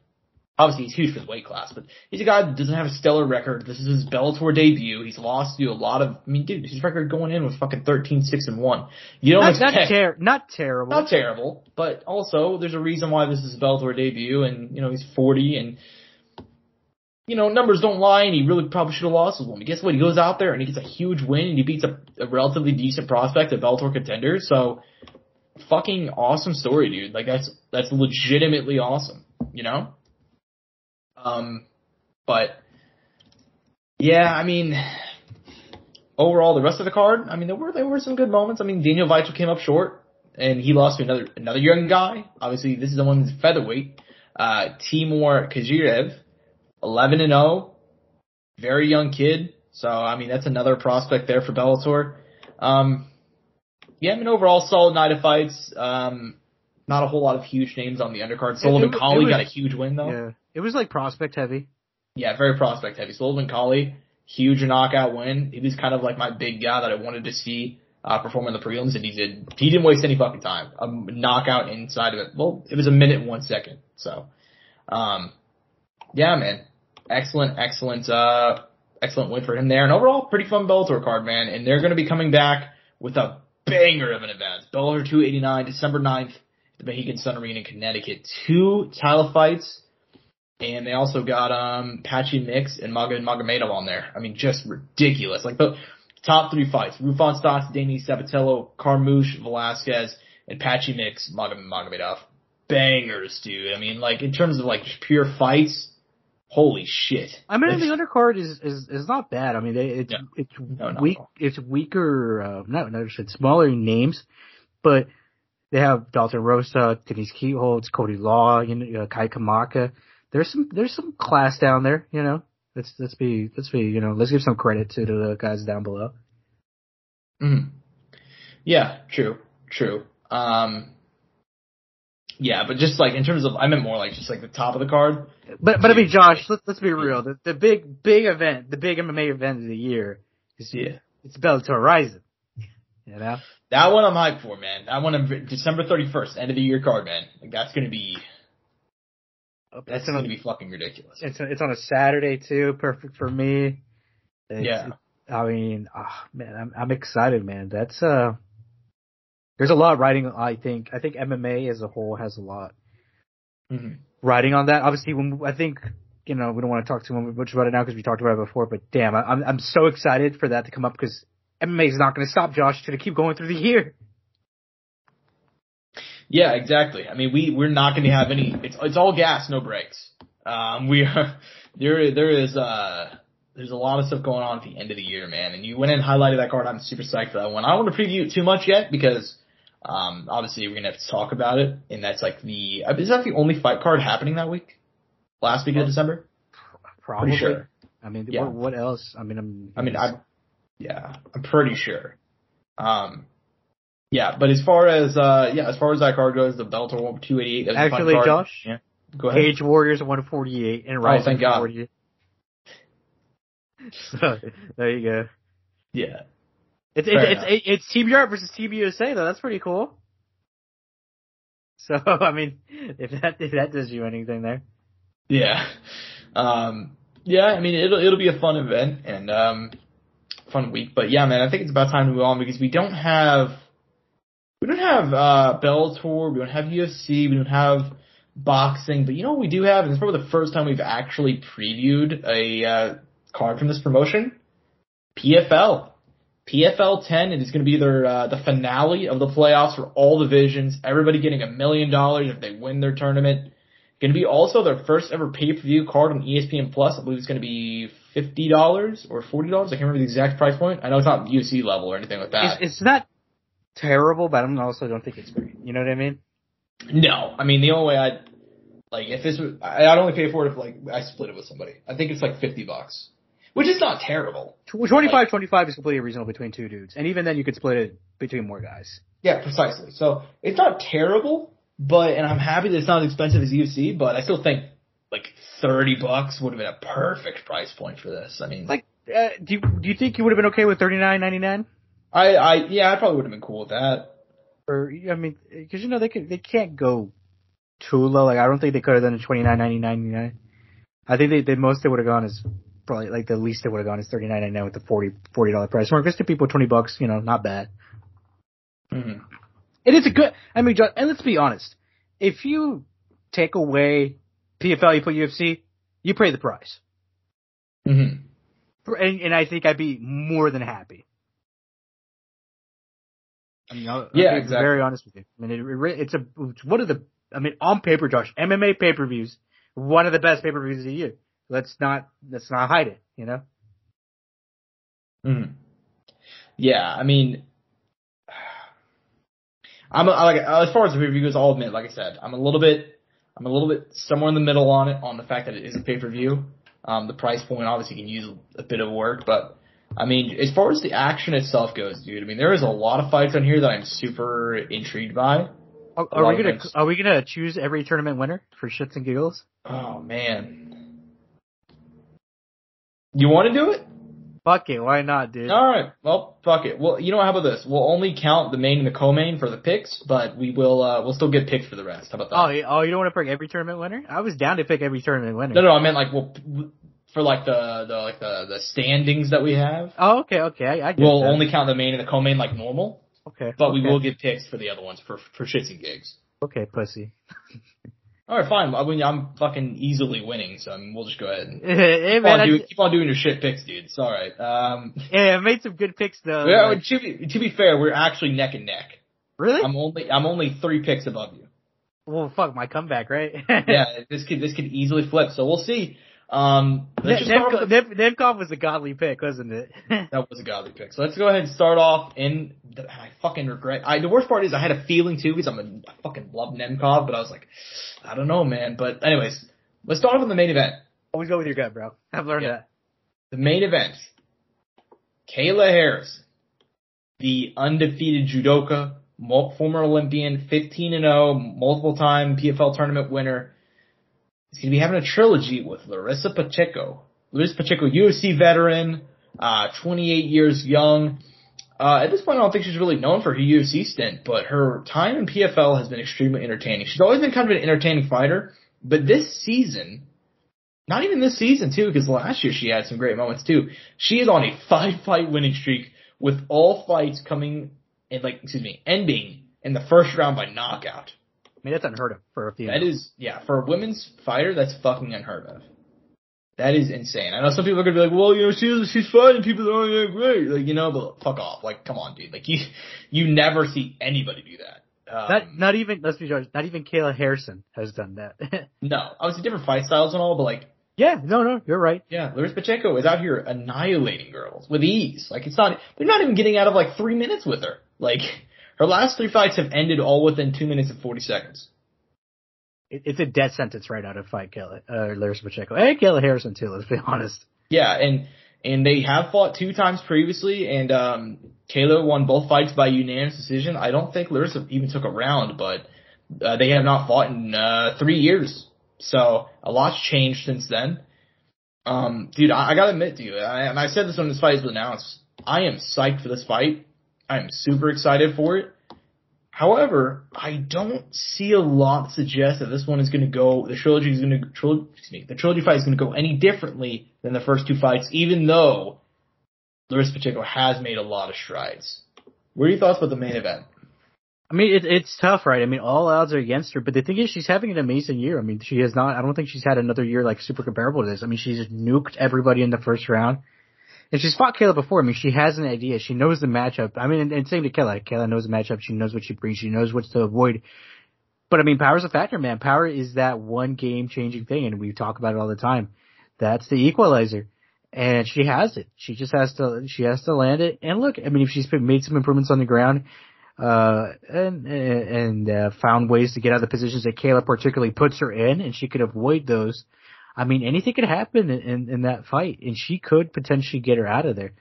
Obviously he's huge for his weight class, but he's a guy that doesn't have a stellar record. This is his Bellator debut. He's lost to a lot of, I mean, dude, his record going in was fucking thirteen, six, and one. You don't not, expect, not, ter- not terrible. Not terrible, but also there's a reason why this is his Bellator debut, and, you know, he's forty, and, you know, numbers don't lie, and he really probably should have lost this one. But guess what? He goes out there and he gets a huge win, and he beats a, a relatively decent prospect, a Bellator contender, so fucking awesome story, dude. Like, that's, that's legitimately awesome, you know? Um, but yeah, I mean, overall, the rest of the card, I mean, there were, there were some good moments. I mean, Daniel Vadim came up short, and he lost to another, another young guy. Obviously, this is the one that's featherweight, uh, Timur Kajirev, eleven and oh, very young kid. So, I mean, that's another prospect there for Bellator. Um, yeah, I mean, overall, solid night of fights. Um, not a whole lot of huge names on the undercard. Sullivan Colley got a huge win, though. Yeah. It was like prospect heavy. Yeah, very prospect heavy. Sullivan Colley, huge knockout win. He was kind of like my big guy that I wanted to see uh, perform in the prelims, and he did. He didn't waste any fucking time. A knockout inside of it. Well, it was a minute and one second. So, um, yeah, man, excellent, excellent, uh, excellent win for him there. And overall, pretty fun Bellator card, man. And they're going to be coming back with a banger of an event. Bellator two eighty-nine, December ninth, the Mohegan Sun Arena in Connecticut. Two title fights. And they also got um Patchy Mix and Maga Magomedov on there. I mean, just ridiculous. Like, the top three fights. Rufon Stotts, Danny Sabatello, Carmouche, Velasquez, and Patchy Mix, Maga Magomedov. Bangers, dude. I mean, like, in terms of, like, pure fights, holy shit. I mean, it's, the undercard is, is, is not bad. I mean, they, it's, no, it's no, weak, it's weaker, uh, not, not just smaller names, but they have Dalton Rosa, Denise Keitholz, Cody Law, you know, Kai Kamaka. There's some there's some class down there, you know. Let's let's be let's be you know let's give some credit to the guys down below. Mm. Yeah, true, true. Um, yeah, but just like in terms of, I meant more like just like the top of the card. But but I mean, Josh, let's let's be real. The, the big big event, the big M M A event of the year is yeah, it's Bellator Horizon. You know, that one I'm hyped for, man. That one, I'm, December thirty-first, end of the year card, man. Like, that's gonna be. That's going to be fucking ridiculous. It's it's on a Saturday too, perfect for me. It's, yeah, I mean, oh, man, I'm I'm excited, man. That's uh, there's a lot riding. I think I think M M A as a whole has a lot mm-hmm. riding on that. Obviously, when I think you know we don't want to talk too much about it now because we talked about it before. But damn, I'm I'm so excited for that to come up because M M A's not going to stop, Josh. It's going to keep going through the year. Yeah, exactly. I mean, we, we're not going to have any, it's, it's all gas, no brakes. Um, we are, there, there is, uh, there's a lot of stuff going on at the end of the year, man. And you went in and highlighted that card. I'm super psyched for that one. I don't want to preview it too much yet because, um, obviously we're going to have to talk about it. And that's like the, is that the only fight card happening that week? Last week well, of December? Probably. Pretty sure. I mean, yeah. what, what else? I mean, I'm, I mean, I, yeah, I'm pretty sure. Um, Yeah, but as far as uh, yeah, as far as that card goes, the Bellator two eighty-eight. Actually, a fun card. Josh, yeah, go ahead. Cage Warriors one forty-eight and Rising. Oh, thank God. So there you go. Yeah, it's Fair it's it's, it's Team Europe versus Team U S A though. That's pretty cool. So I mean, if that if that does you anything there. Yeah, um, yeah. I mean, it'll it'll be a fun event and um, fun week. But yeah, man, I think it's about time to move on because we don't have. We don't have uh, Bellator, we don't have U F C, we don't have boxing, but you know what we do have? And it's probably the first time we've actually previewed a uh, card from this promotion. P F L. P F L ten, it is going to be their uh, the finale of the playoffs for all divisions, everybody getting a million dollars if they win their tournament. Going to be also their first ever pay-per-view card on E S P N plus. I believe it's going to be fifty dollars or forty dollars. I can't remember the exact price point. I know it's not U F C level or anything like that. It's, it's not... terrible, but I also don't think it's great. You know what I mean? No. I mean, the only way I'd, like, if this was, I'd only pay for it if, like, I split it with somebody. I think it's, like, fifty bucks, which is not terrible. twenty-five twenty-five like, twenty-five is completely reasonable between two dudes, and even then you could split it between more guys. Yeah, precisely. So, it's not terrible, but, and I'm happy that it's not as expensive as U F C, but I still think, like, thirty bucks would have been a perfect price point for this. I mean. Like, uh, do you, do you think you would have been okay with thirty-nine ninety-nine? I, I, yeah, I probably would have been cool with that. Or, I mean, because, you know, they could, they can't go too low. Like, I don't think they could have done a twenty-nine ninety-nine. I think they, the most they would have gone is probably, like, the least they would have gone is thirty-nine ninety-nine with the forty dollars price. Or just to people twenty bucks, you know, not bad. Mm-hmm. It is a good, I mean, and let's be honest. If you take away P F L, you put U F C, you pay the price. Mm-hmm. And, and I think I'd be more than happy. I mean, I'll, yeah, I'll be exactly. Very honest with you. I mean, it, it, it's a it's one of the. I mean, on paper, Josh, M M A pay per views, one of the best pay per views of the year. Let's not let's not hide it, you know. Mm. Yeah, I mean, I'm a, like as far as the pay per view goes, I'll admit, like I said, I'm a little bit, I'm a little bit somewhere in the middle on it, on the fact that it is a pay per view. Um, the price point obviously can use a bit of work, but. I mean, as far as the action itself goes, dude, I mean, there is a lot of fights on here that I'm super intrigued by. Are, are we gonna are we gonna choose every tournament winner for shits and giggles? Oh man, you want to do it? Fuck it, why not, dude? All right, well, fuck it. Well, you know what? How about this? We'll only count the main and the co-main for the picks, but we will uh, we'll still get picked for the rest. How about that? Oh, oh, you don't want to pick every tournament winner? I was down to pick every tournament winner. No, no, I meant like we'll. we'll For like the, the like the, the standings that we have. Oh, okay, okay. I, I get We'll that. only count the main and the co-main like normal. Okay. But okay. We will get picks for the other ones for for shits and gigs. Okay, pussy. All right, fine. I mean, I'm fucking easily winning, so I mean, we'll just go ahead and hey, keep, man, on do, keep on doing your shit picks, dude. It's all right. Um, yeah, I made some good picks though. Yeah, like... to, be, to be fair, we're actually neck and neck. Really? I'm only I'm only three picks above you. Well, fuck my comeback, right? Yeah, this could this could easily flip. So we'll see. Um, let's just Nemkov, the, Nemkov was a godly pick, wasn't it? That was a godly pick. So let's go ahead and start off in, the, I fucking regret, I, the worst part is I had a feeling too, because I'm a, I fucking love Nemkov, but I was like, I don't know, man. But anyways, let's start off with the main event. Always go with your gut, bro. I've learned yeah. that. The main event. Kayla Harrison, the undefeated judoka, former Olympian, fifteen and oh, multiple time P F L tournament winner. He's going to be having a trilogy with Larissa Pacheco. Larissa Pacheco, U F C veteran, uh, twenty-eight years young. Uh, at this point, I don't think she's really known for her U F C stint, but her time in P F L has been extremely entertaining. She's always been kind of an entertaining fighter, but this season, not even this season, too, because last year she had some great moments, too. She is on a five-fight winning streak with all fights coming and, like, excuse me, ending in the first round by knockout. I mean, that's unheard of for a female. That is, yeah, for a women's fighter, that's fucking unheard of. That is insane. I know some people are going to be like, well, you know, she's, she's fighting people that aren't that great. Like, you know, but fuck off. Like, come on, dude. Like, you, you never see anybody do that. Um, not, not even, let's be honest, not even Kayla Harrison has done that. No. Obviously different fight styles and all, but like. Yeah, no, no, you're right. Yeah, Larissa Pacheco is out here annihilating girls with ease. Like, it's not, they're not even getting out of like three minutes with her. Like, her last three fights have ended all within two minutes and forty seconds. It's a death sentence right out of fight Kayla, uh, Larissa Pacheco. And Kayla Harrison, too, let's be honest. Yeah, and and they have fought two times previously, and um, Kayla won both fights by unanimous decision. I don't think Larissa even took a round, but uh, they have not fought in uh, three years. So a lot's changed since then. Um, dude, I, I got to admit to you, I, and I said this when this fight was announced, I am psyched for this fight. I am super excited for it. However, I don't see a lot to suggest that this one is going to go, the trilogy is going to, trilogy, excuse me, the trilogy fight is going to go any differently than the first two fights, even though Larissa Pacheco has made a lot of strides. What are your thoughts about the main event? I mean, it, it's tough, right? I mean, all odds are against her, but the thing is she's having an amazing year. I mean, she has not, I don't think she's had another year like super comparable to this. I mean, she's nuked everybody in the first round. And she's fought Kayla before. I mean, she has an idea. She knows the matchup. I mean, and, and same to Kayla. Kayla knows the matchup. She knows what she brings. She knows what to avoid. But, I mean, power's a factor, man. Power is that one game-changing thing, and we talk about it all the time. That's the equalizer. And she has it. She just has to She has to land it. And, look, I mean, if she's made some improvements on the ground uh and and uh, found ways to get out of the positions that Kayla particularly puts her in, and she could avoid those, I mean, anything could happen in, in, in that fight, and she could potentially get her out of there.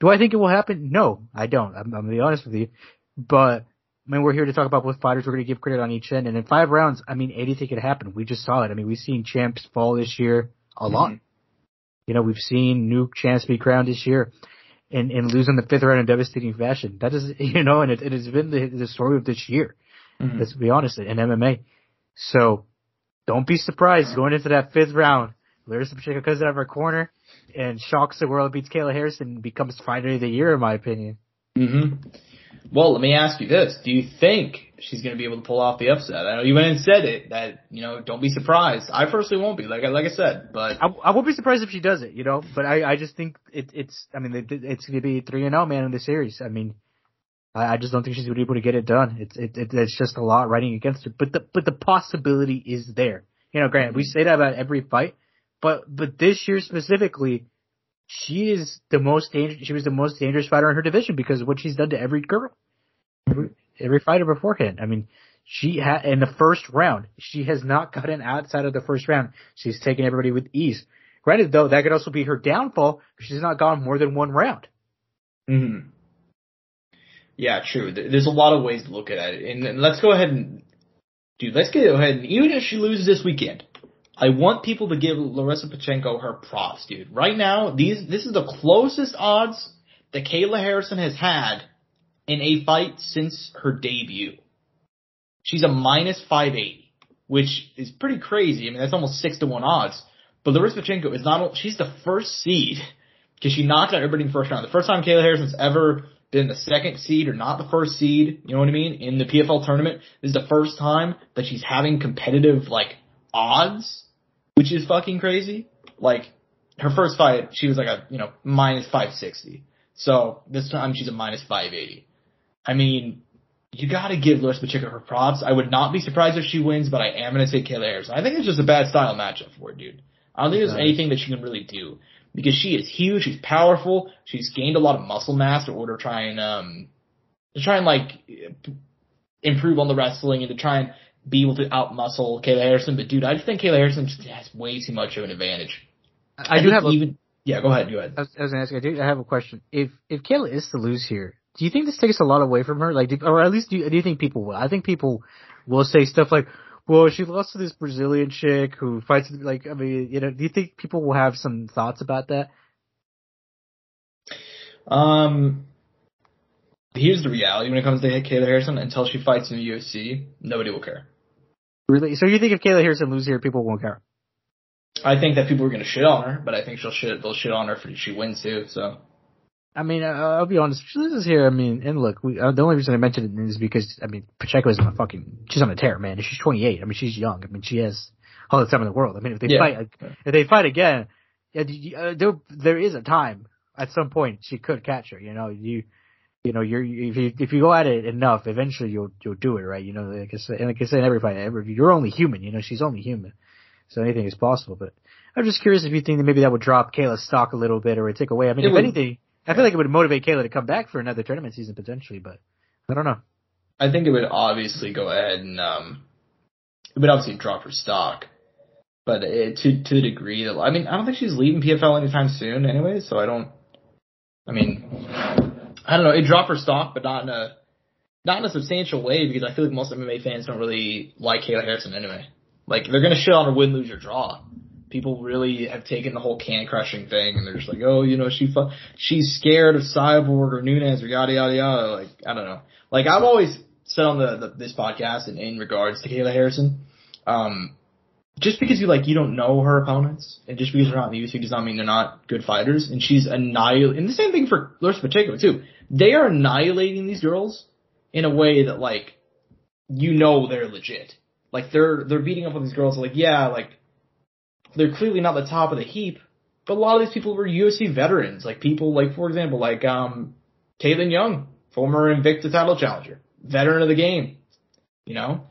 Do I think it will happen? No, I don't. I'm, I'm going to be honest with you. But, I mean, we're here to talk about both fighters. We're going to give credit on each end. And in five rounds, I mean, anything could happen. We just saw it. I mean, we've seen champs fall this year a lot. You know, we've seen new champs be crowned this year and, and lose in the fifth round in devastating fashion. That is, you know, and it, it has been the, the story of this year, mm-hmm. let's be honest, in M M A. So, don't be surprised going into that fifth round. Larissa Pacheco comes out of her corner and shocks the world, beats Kayla Harrison, and becomes fighter of the year, in my opinion. Mm-hmm. Well, let me ask you this. Do you think she's going to be able to pull off the upset? I know you went and said it, that, you know, don't be surprised. I personally won't be, like I, like I said, but. I, I won't be surprised if she does it, you know, but I, I just think it, it's, I mean, it's going to be three and oh, man, in the series. I mean. I just don't think she's going to be able to get it done. It's it, it it's just a lot riding against her. But the but the possibility is there. You know, granted, we say that about every fight, but but this year specifically, she is the most dangerous. She was the most dangerous fighter in her division because of what she's done to every girl, every, every fighter beforehand. I mean, she had in the first round, she has not gotten outside of the first round. She's taken everybody with ease. Granted, though, that could also be her downfall. She's not gone more than one round. Mm-hmm. Yeah, true. There's a lot of ways to look at it. And let's go ahead and, dude, let's go ahead and, even if she loses this weekend, I want people to give Larissa Pacheco her props, dude. Right now, these this is the closest odds that Kayla Harrison has had in a fight since her debut. She's a minus five eighty, which is pretty crazy. I mean, that's almost six to one odds. But Larissa Pacheco is not, she's the first seed because she knocked out everybody in the first round. The first time Kayla Harrison's ever been the second seed or not the first seed, you know what I mean, in the P F L tournament. This is the first time that she's having competitive, like, odds, which is fucking crazy. Like, her first fight, she was like a, you know, minus five sixty. So, this time she's a minus five eighty. I mean, you gotta give Larissa Pacheco her props. I would not be surprised if she wins, but I am gonna say Kayla Harrison. I think it's just a bad style matchup for her, dude. I don't think there's anything that she can really do. Because she is huge, she's powerful, she's gained a lot of muscle mass in order to try and, um, to try and, like, improve on the wrestling and to try and be able to outmuscle Kayla Harrison. But, dude, I just think Kayla Harrison just has way too much of an advantage. I, I do have even, a, yeah, go ahead, go ahead. I was, I was gonna ask, I do I have a question. If, if Kayla is to lose here, do you think this takes a lot away from her? Like, do, or at least do you, do you think people will? I think people will say stuff like, well, she lost to this Brazilian chick who fights, like, I mean, you know, do you think people will have some thoughts about that? Um, here's the reality when it comes to Kayla Harrison. Until she fights in the U F C, nobody will care. Really? So you think if Kayla Harrison loses here, people won't care? I think that people are going to shit on her, but I think she'll shit, they'll shit on her if she wins too, so. I mean, I'll be honest. If she loses here, I mean, and look, we, uh, the only reason I mentioned it is because, I mean, Pacheco is on a fucking, she's on a tear, man. She's twenty-eight. I mean, she's young. I mean, she has all the time in the world. I mean, if they yeah. fight, if they fight again, Yeah, there there is a time at some point she could catch her. You know, you you know you're if you if you go at it enough, eventually you'll you'll do it, right? You know, like I say, and like I say in every fight, every, you're only human. You know, she's only human, so anything is possible. But I'm just curious if you think that maybe that would drop Kayla's stock a little bit or would take away. I mean, it if would, anything, I feel like it would motivate Kayla to come back for another tournament season potentially, but I don't know. I think it would obviously go ahead and um, it would obviously drop her stock. But it, to to the degree that, I mean, I don't think she's leaving P F L anytime soon anyway, so I don't, I mean, I don't know. It dropped her stock, but not in a, not in a substantial way, because I feel like most M M A fans don't really like Kayla Harrison anyway. Like, they're going to shit on her win, lose, or draw. People really have taken the whole can-crushing thing, and they're just like, oh, you know, she fu- she's scared of Cyborg or Nunes or yada, yada, yada. Like, I don't know. Like, I've always said on the, the this podcast, and in regards to Kayla Harrison, um... just because you like you don't know her opponents, and just because they're not in the U F C does not mean they're not good fighters. And she's annihilating. And the same thing for Larissa Pacheco too. They are annihilating these girls in a way that like you know they're legit. Like they're they're beating up on these girls. Like yeah, like they're clearly not the top of the heap. But a lot of these people were U F C veterans. Like people like for example like um Taylin Young, former Invicta title challenger, veteran of the game. You know,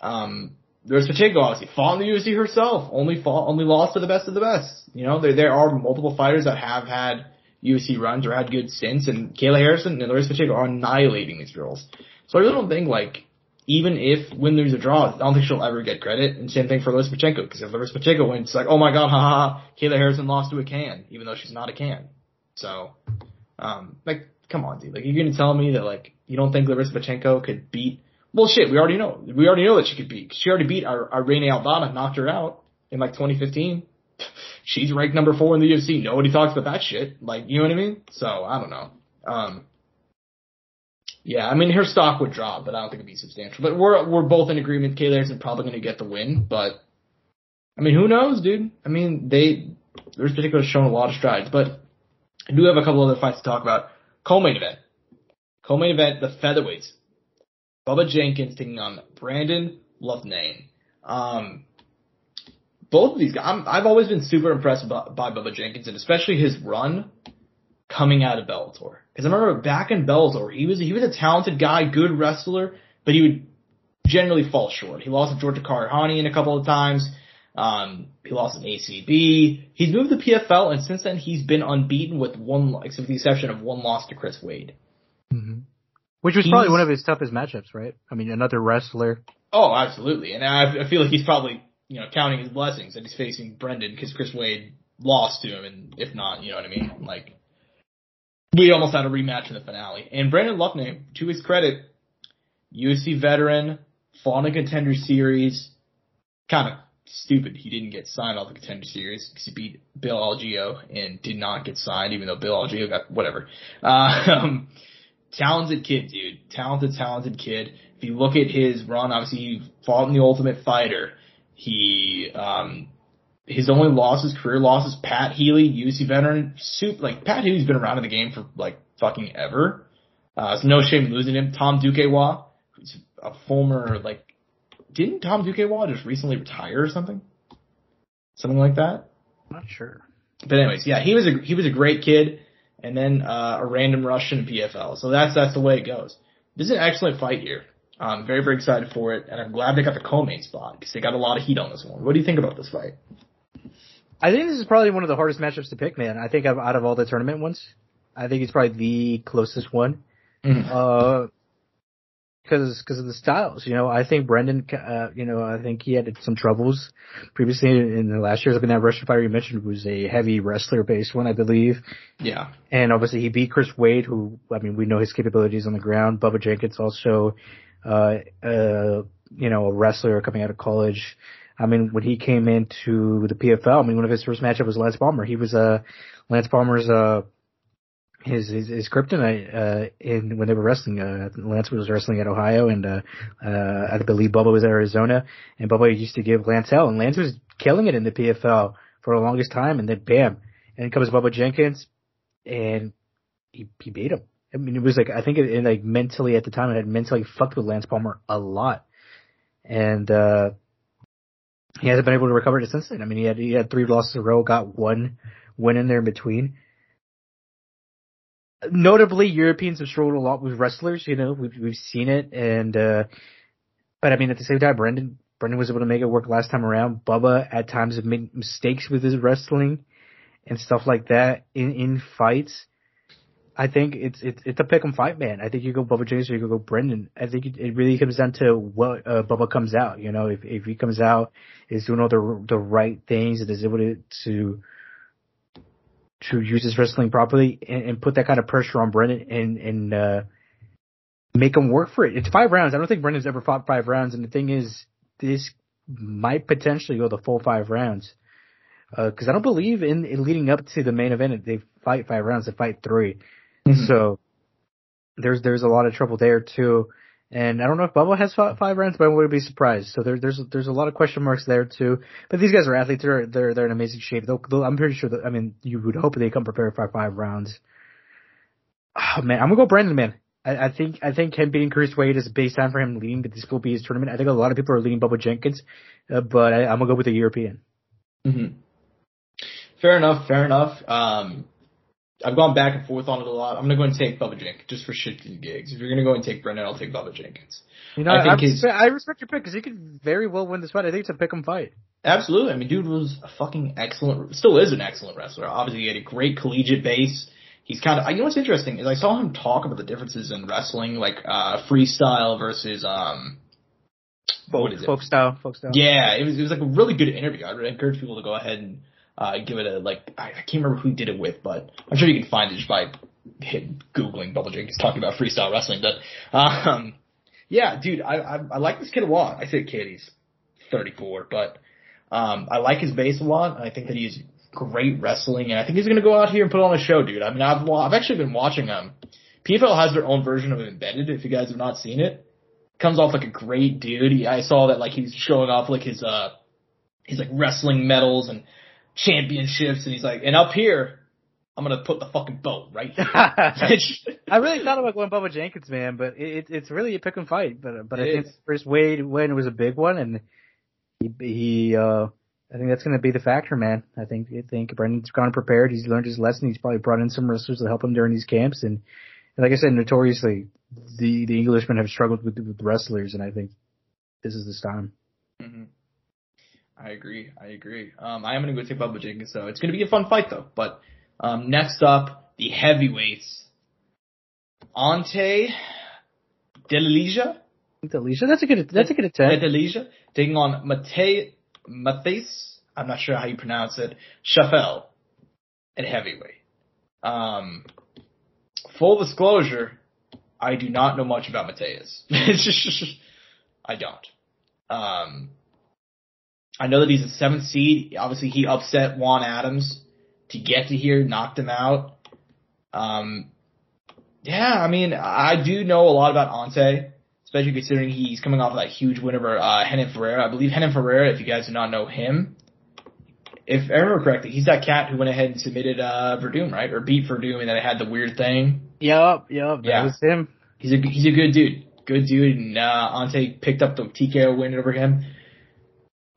um. There's Pacheco, obviously, fought in the U F C herself, only fought, only lost to the best of the best. You know, there there are multiple fighters that have had U F C runs or had good stints, and Kayla Harrison and Larissa Pacheco are annihilating these girls. So I really don't think, like, even if win, lose, or draw, I don't think she'll ever get credit. And same thing for Larissa Pacheco, because if Larissa Pacheco wins, it's like, oh my god, haha, Kayla Harrison lost to a can, even though she's not a can. So, um, like, come on, dude. Like, you're going to tell me that, like, you don't think Larissa Pacheco could beat... Well, shit, we already know. We already know that she could beat. She already beat our, our Irene Aldana, knocked her out in, like, twenty fifteen. She's ranked number four in the U F C. Nobody talks about that shit. Like, you know what I mean? So, I don't know. Um, yeah, I mean, her stock would drop, but I don't think it'd be substantial. But we're we're both in agreement. Kayla Harrison probably going to get the win. But, I mean, who knows, dude? I mean, they, there's particularly shown a lot of strides. But I do have a couple other fights to talk about. Co-main event. Co-main event, the featherweights. Bubba Jenkins taking on Brendan Loughnane. Um, both of these guys, I'm, I've always been super impressed by, by Bubba Jenkins, and especially his run coming out of Bellator. Because I remember back in Bellator, he was he was a talented guy, good wrestler, but he would generally fall short. He lost to Georgia Karahanian a couple of times. Um, he lost in A C B. He's moved to P F L, and since then he's been unbeaten with one, except with the exception of one loss to Chris Wade. Mm-hmm. Which was probably he's, one of his toughest matchups, right? I mean, another wrestler. Oh, absolutely. And I, I feel like he's probably, you know, counting his blessings that he's facing Brendan because Chris Wade lost to him. And if not, you know what I mean? Like, we almost had a rematch in the finale. And Brendan Loughnane, to his credit, U F C veteran, fought in Contender Series. Kind of stupid he didn't get signed off the Contender Series because he beat Bill Algeo and did not get signed, even though Bill Algeo got whatever. Um... Talented kid, dude. Talented, talented kid. If you look at his run, obviously he fought in The Ultimate Fighter. He, um, his only loss, his career loss is Pat Healy, U F C veteran. Super, like, Pat Healy's been around in the game for, like, fucking ever. Uh, it's no shame losing him. Tom Duquesnoy, who's a former, like, didn't Tom Duquesnoy just recently retire or something? Something like that? I'm not sure. But anyways, yeah, he was a, he was a great kid. And then uh, a random Russian P F L. So that's that's the way it goes. This is an excellent fight here. I'm very, very excited for it, and I'm glad they got the co-main spot because they got a lot of heat on this one. What do you think about this fight? I think this is probably one of the hardest matchups to pick, man. I think out of all the tournament ones, I think it's probably the closest one because mm. uh, because of the styles. You know, I think Brendan, uh, you know, I think he had some troubles previously in the last years. I mean, that Russian fighter you mentioned was a heavy wrestler-based one, I believe. Yeah. And obviously he beat Chris Wade, who, I mean, we know his capabilities on the ground. Bubba Jenkins also, uh, uh, you know, a wrestler coming out of college. I mean, when he came into the P F L, I mean, one of his first matchups was Lance Palmer. He was, uh, Lance Palmer's, uh, his, his, his kryptonite, uh, in, when they were wrestling, uh, Lance was wrestling at Ohio and, uh, uh, I believe Bubba was at Arizona, and Bubba used to give Lance hell, and Lance was killing it in the P F L for the longest time, and then bam, in comes Bubba Jenkins. And he, he beat him. I mean, it was like, I think it, it like mentally at the time, it had mentally fucked with Lance Palmer a lot. And, uh, he hasn't been able to recover it since then. I mean, he had he had three losses in a row, got one win in there in between. Notably, Europeans have struggled a lot with wrestlers. You know, we've we've seen it, and uh, but I mean, at the same time, Brendan Brendan was able to make it work last time around. Bubba at times made mistakes with his wrestling and stuff like that in in fights. I think it's it's it's a pick 'em fight, man. I think you go Bubba Jenkins or you go Brendan. I think it, it really comes down to what uh, Bubba comes out. You know, if if he comes out, is doing all the the right things, and is able to to, to use his wrestling properly and, and put that kind of pressure on Brendan and and uh, make him work for it. It's five rounds. I don't think Brendan's ever fought five rounds. And the thing is, this might potentially go the full five rounds because uh, I don't believe in, in leading up to the main event they fight five rounds. They fight three. Mm-hmm. So there's there's a lot of trouble there too, and I don't know if Bubba has fought five rounds, but I wouldn't be surprised. So there, there's there's a lot of question marks there too. But these guys are athletes; they're they're, they're in amazing shape. They'll, they'll, I'm pretty sure that, I mean, you would hope they come prepared for five rounds. Oh man, I'm gonna go Brendan, man. I, I think I think him beating Chris Wade is a baseline for him leading, but this will be his tournament. I think a lot of people are leading Bubba Jenkins, uh, but I, I'm gonna go with the European. Mm-hmm. Fair enough. Fair enough. Um. I've gone back and forth on it a lot. I'm going to go and take Bubba Jenkins just for shits and gigs. If you're going to go and take Brendan, I'll take Bubba Jenkins. You know, I, think I, respect, I respect your pick because he could very well win this fight. I think it's a pick-em fight. Absolutely. I mean, dude was a fucking excellent – still is an excellent wrestler. Obviously, he had a great collegiate base. He's kind of – you know what's interesting is I saw him talk about the differences in wrestling, like uh, freestyle versus um, – what is it? Folk style. Folk style. Yeah, it was, it was like a really good interview. I would encourage people to go ahead and – Uh, give it a, like, I, I can't remember who did it with, but I'm sure you can find it just by him Googling Bubba Jenkins talking about freestyle wrestling. But, um, yeah, dude, I, I, I like this kid a lot. I say kid, he's thirty-four, but, um, I like his base a lot. I think that he's great wrestling, and I think he's going to go out here and put on a show, dude. I mean, I've, I've actually been watching him. P F L has their own version of Embedded, if you guys have not seen it. Comes off like a great dude. He, I saw that, like, he's showing off, like, his, uh, his, like, wrestling medals and championships, and he's like, and up here, I'm gonna put the fucking boat right here. I really thought about going Bubba Jenkins, man, but it, it's really a pick and fight. But but it I think is. Chris Wade win was a big one, and he, he uh I think that's gonna be the factor, man. I think I think Brendan's gone prepared. He's learned his lesson. He's probably brought in some wrestlers to help him during these camps, and, and like I said, notoriously, the the Englishmen have struggled with with wrestlers, and I think this is this time. Mm-hmm. I agree. I agree. Um, I am going to go take Bubba Jenkins, so it's going to be a fun fight, though. But um, next up, the heavyweights. Ante Delija. Delija? That's a good That's a good attempt. Delija taking on Mate, Matheus, I'm not sure how you pronounce it, Chaffel at heavyweight. Um, full disclosure, I do not know much about Matheus. I don't. Um... I know that he's a seventh seed. Obviously, he upset Juan Adams to get to here, knocked him out. Um, yeah, I mean, I do know a lot about Ante, especially considering he's coming off of that huge win over uh, Henan Ferreira. I believe Henan Ferreira, if you guys do not know him, if I remember correctly, he's that cat who went ahead and submitted uh, Verdum, right? Or beat Verdum, and then it had the weird thing. Yep, yep, that yeah. was him. He's a, he's a good dude. Good dude, and uh, Ante picked up the T K O win over him.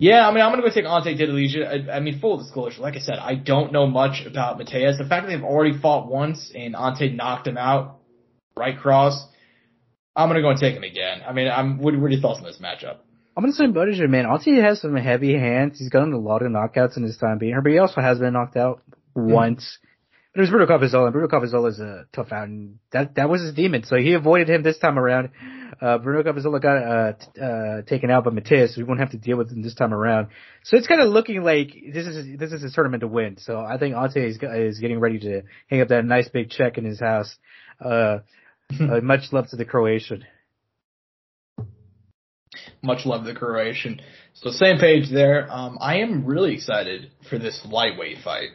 Yeah, I mean, I'm going to go take Ante Delija. I, I mean, full disclosure, like I said, I don't know much about Mateus. The fact that they've already fought once and Ante knocked him out, right cross, I'm going to go and take him again. I mean, I'm, what, what are your thoughts on this matchup? I'm going to say Buttigieg, man. Ante has some heavy hands. He's gotten a lot of knockouts in his time being here, but he also has been knocked out mm-hmm. once. But it was Bruno Capizola, and Bruno Capizola is a tough out, and that, that was his demon, so he avoided him this time around. Uh, Bruno Capizola got uh, t- uh, taken out by Mateus, so we won't have to deal with him this time around. So it's kind of looking like this is this is his tournament to win, so I think Ante is, is getting ready to hang up that nice big check in his house. Uh, uh, much love to the Croatian. Much love to the Croatian. So same page there. Um, I am really excited for this lightweight fight.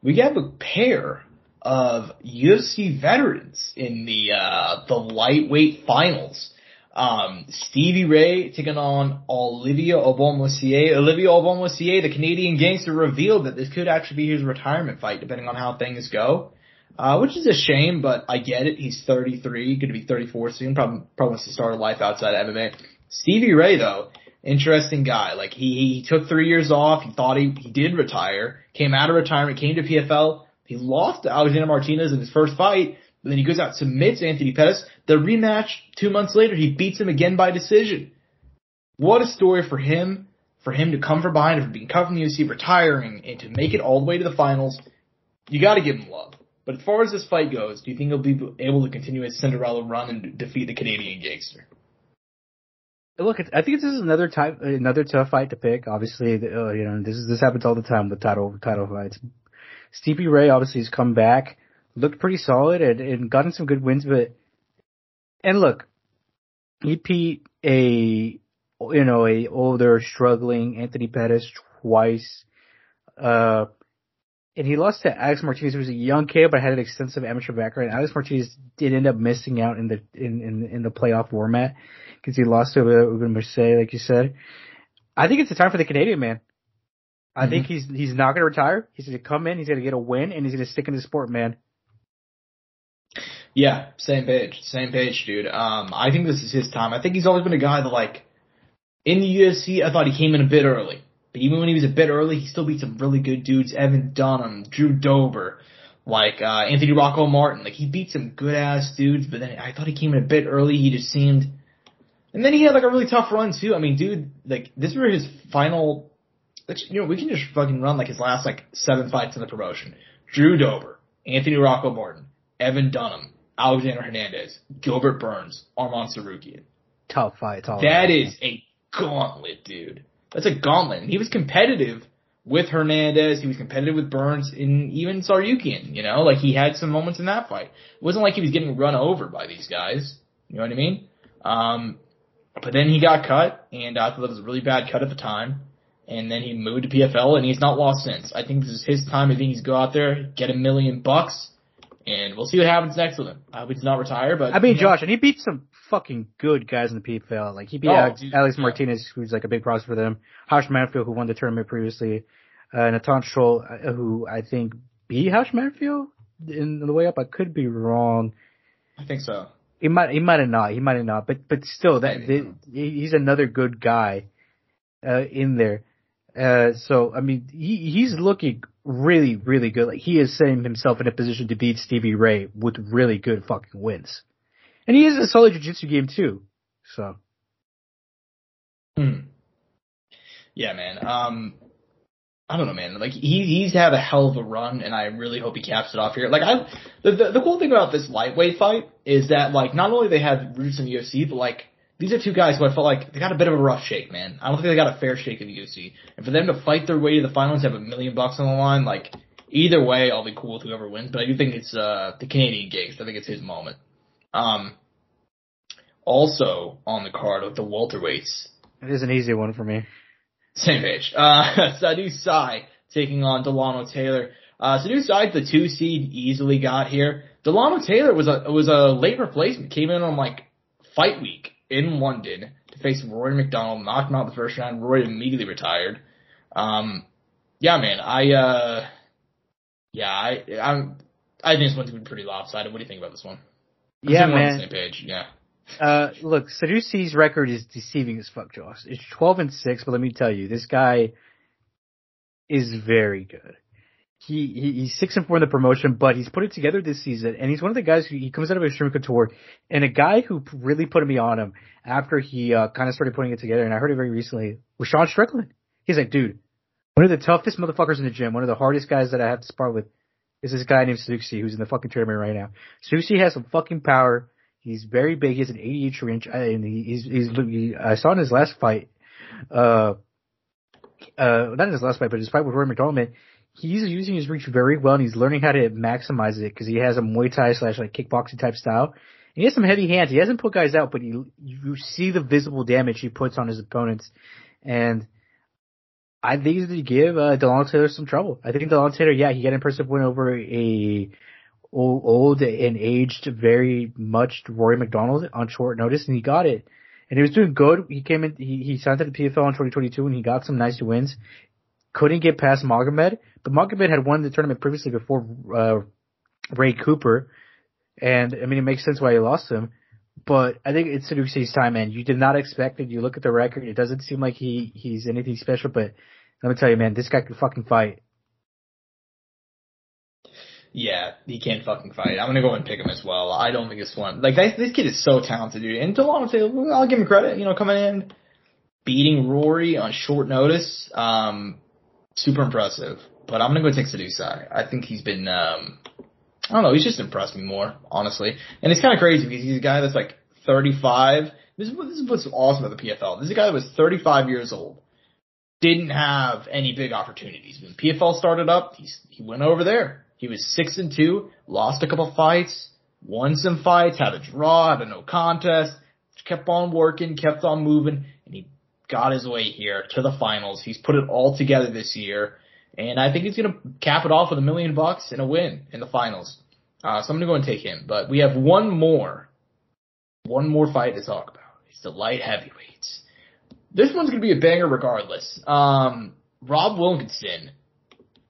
We have a pair of U F C veterans in the uh, the lightweight finals. Um, Stevie Ray taking on Olivia Obomosier. Olivia Obomosier, the Canadian gangster, revealed that this could actually be his retirement fight, depending on how things go, uh, which is a shame. But I get it. He's thirty-three, going to be thirty-four soon. Probably, probably wants to start a life outside of M M A. Stevie Ray, though, interesting guy. Like he, he took three years off. He thought he, he did retire, came out of retirement, came to P F L. He lost to Alexander Martinez in his first fight. And then he goes out, submits Anthony Pettis. The rematch two months later, he beats him again by decision. What a story for him, for him to come from behind, for being cut from the U F C, retiring, and to make it all the way to the finals. You got to give him love. But as far as this fight goes, do you think he'll be able to continue his Cinderella run and defeat the Canadian gangster? Look, I think this is another type, another tough fight to pick. Obviously, uh, you know, this is this happens all the time with title title fights. Stipe Ray obviously has come back, looked pretty solid, and, and gotten some good wins. But and look, he beat a you know a older struggling Anthony Pettis twice, uh, and he lost to Alex Martinez, who was a young kid but had an extensive amateur background. Alex Martinez did end up missing out in the in in, in the playoff format. Because he lost to Uben Mercedes, like you said. I think it's the time for the Canadian man. I mm-hmm. think he's he's not going to retire. He's going to come in, he's going to get a win, and he's going to stick in the sport, man. Yeah, same page. Same page, dude. Um, I think this is his time. I think he's always been a guy that, like, in the U F C, I thought he came in a bit early. But even when he was a bit early, he still beat some really good dudes. Evan Dunham, Drew Dober. Like, uh, Anthony Rocco Martin. Like, he beat some good-ass dudes, but then I thought he came in a bit early. He just seemed... And then he had, like, a really tough run, too. I mean, dude, like, this were his final, you know, we can just fucking run, like, his last, like, seven fights in the promotion. Drew Dober, Anthony Rocco Martin, Evan Dunham, Alexander Hernandez, Gilbert Burns, Arman Sarukian. Tough fights. All that is a gauntlet, dude. That's a gauntlet. And he was competitive with Hernandez. He was competitive with Burns and even Sarukian, you know? Like, he had some moments in that fight. It wasn't like he was getting run over by these guys. You know what I mean? Um... But then he got cut, and I thought that was a really bad cut at the time. And then he moved to P F L, and he's not lost since. I think this is his time. I think he's go out there, get a million bucks, and we'll see what happens next with him. I hope he's not retire, but I mean, you know. Josh, and he beat some fucking good guys in the P F L. Like he beat oh, Alex, dude, Alex yeah. Martinez, who's like a big prospect for them. Haush Manfield, who won the tournament previously, uh, Natan Scholl, who I think beat Haush Manfield in the way up. I could be wrong. I think so. He might, he might have not, he might have not, but, but still, that, the, he's another good guy, uh, in there. Uh, so, I mean, he, he's looking really, really good. Like, he is setting himself in a position to beat Stipe Ray with really good fucking wins. And he has a solid jiu-jitsu game too, so. Hmm. Yeah, man, um, I don't know, man. Like, he, he's had a hell of a run, and I really hope he caps it off here. Like, I, the, the, the cool thing about this lightweight fight is that, like, not only they have roots in the U F C, but, like, these are two guys who I felt like they got a bit of a rough shake, man. I don't think they got a fair shake in the U F C. And for them to fight their way to the finals, have a million bucks on the line, like, either way, I'll be cool with whoever wins. But I do think it's, uh, the Canadian gangster. I think it's his moment. Um, also on the card with the welterweights. It is an easy one for me. Same page. Uh, Sadu Sai taking on Delano Taylor. Uh, Sadu Sai, the two seed, easily got here. Delano Taylor was a, was a late replacement. Came in on, like, fight week in London to face Rory McDonald. Knocked him out the first round. Rory immediately retired. Um, yeah, man, I, uh, yeah, I, I'm, I think this one's been pretty lopsided. What do you think about this one? I'm yeah, man. We're on the same page, yeah. Uh, look, Sadu Sai's record is deceiving as fuck, Josh. It's twelve and six, but let me tell you, this guy is very good. He, he, he's six and four in the promotion, but he's put it together this season, and he's one of the guys who, he comes out of Extreme Couture, and a guy who really put me on him after he, uh, kind of started putting it together, and I heard it very recently, was Sean Strickland. He's like, dude, one of the toughest motherfuckers in the gym, one of the hardest guys that I have to spar with is this guy named Sadu Sai, who's in the fucking tournament right now. Sadu Sai has some fucking power. He's very big. He's an eighty-inch inch, and he's, he's, he, I saw in his last fight, uh, uh, not in his last fight, but his fight with Rory McDonald, he's using his reach very well, and he's learning how to maximize it, because he has a Muay Thai slash, like, kickboxing type style. And he has some heavy hands. He hasn't put guys out, but he, you see the visible damage he puts on his opponents. And I think he's going to give, uh, Delano Taylor some trouble. I think Delano Taylor, yeah, he got an impressive win over a, Old, old and aged very much Rory McDonald on short notice, and he got it. And he was doing good. He came in, he, he signed to the P F L in twenty twenty-two, and he got some nice wins. Couldn't get past Magomed, but Magomed had won the tournament previously before, uh, Ray Cooper. And, I mean, it makes sense why he lost him. But I think it's Saduksi's time, man. You did not expect it. You look at the record. It doesn't seem like he, he's anything special, but let me tell you, man, this guy can fucking fight. Yeah, he can't fucking fight. I'm going to go and pick him as well. I don't think it's one. Like, this, this kid is so talented, dude. And Delonte, I'll give him credit, you know, coming in, beating Rory on short notice. Um, super impressive. But I'm going to go take Saduksi. I think he's been... Um, I don't know, he's just impressed me more, honestly. And it's kind of crazy because he's a guy that's like thirty-five. This is, this is what's awesome about the P F L. This is a guy that was thirty-five years old, didn't have any big opportunities. When P F L started up, he's, he went over there. He was six and two, lost a couple fights, won some fights, had a draw, had a no contest, kept on working, kept on moving, and he got his way here to the finals. He's put it all together this year. And I think he's going to cap it off with a million bucks and a win in the finals. Uh, so I'm going to go and take him. But we have one more, one more fight to talk about. It's the light heavyweights. This one's going to be a banger regardless. Um, Rob Wilkinson.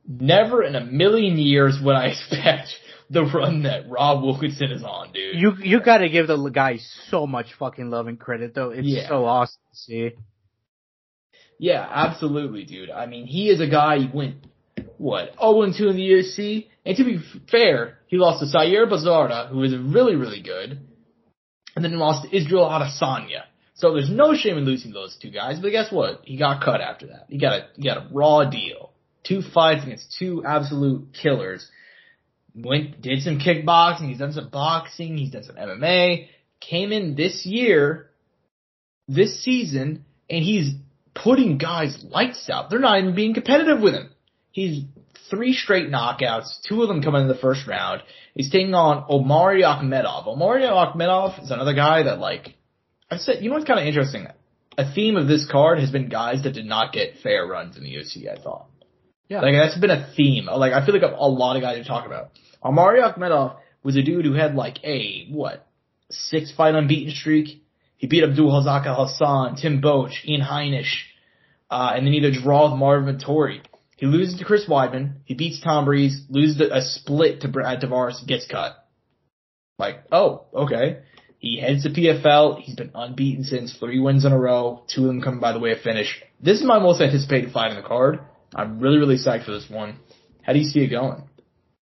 Never in a million years would I expect the run that Rob Wilkinson is on, dude. You you got to give the guy so much fucking love and credit, though. It's yeah. so awesome to see. Yeah, absolutely, dude. I mean, he is a guy who went, what, oh and two in the U F C? And to be fair, he lost to Sayer Bazarda, who is really, really good, and then lost to Israel Adesanya. So there's no shame in losing those two guys, but guess what? He got cut after that. He got a, he got a raw deal. Two fights against two absolute killers. Went, did some kickboxing, he's done some boxing, he's done some M M A, came in this year, this season, and he's putting guys' lights out. They're not even being competitive with him. He's three straight knockouts, two of them coming in the first round. He's taking on Omari Akhmedov. Omari Akhmedov is another guy that, like, I've said, you know what's kind of interesting? A theme of this card has been guys that did not get fair runs in the U F C, I thought. Yeah. Like, that's been a theme. Like, I feel like a lot of guys are talking about. Omari Akhmedov was a dude who had, like, a, what, six-fight unbeaten streak. He beat Abdul Razak Al-Hassan, Tim Boach, Ian Heinisch, uh, and then either draw with Marvin Vettori. He loses to Chris Weidman. He beats Tom Breeze, loses a split to Brad Tavares, gets cut. Like, oh, okay. He heads to P F L. He's been unbeaten since, three wins in a row, two of them coming by the way of finish. This is my most anticipated fight in the card. I'm really, really psyched for this one. How do you see it going?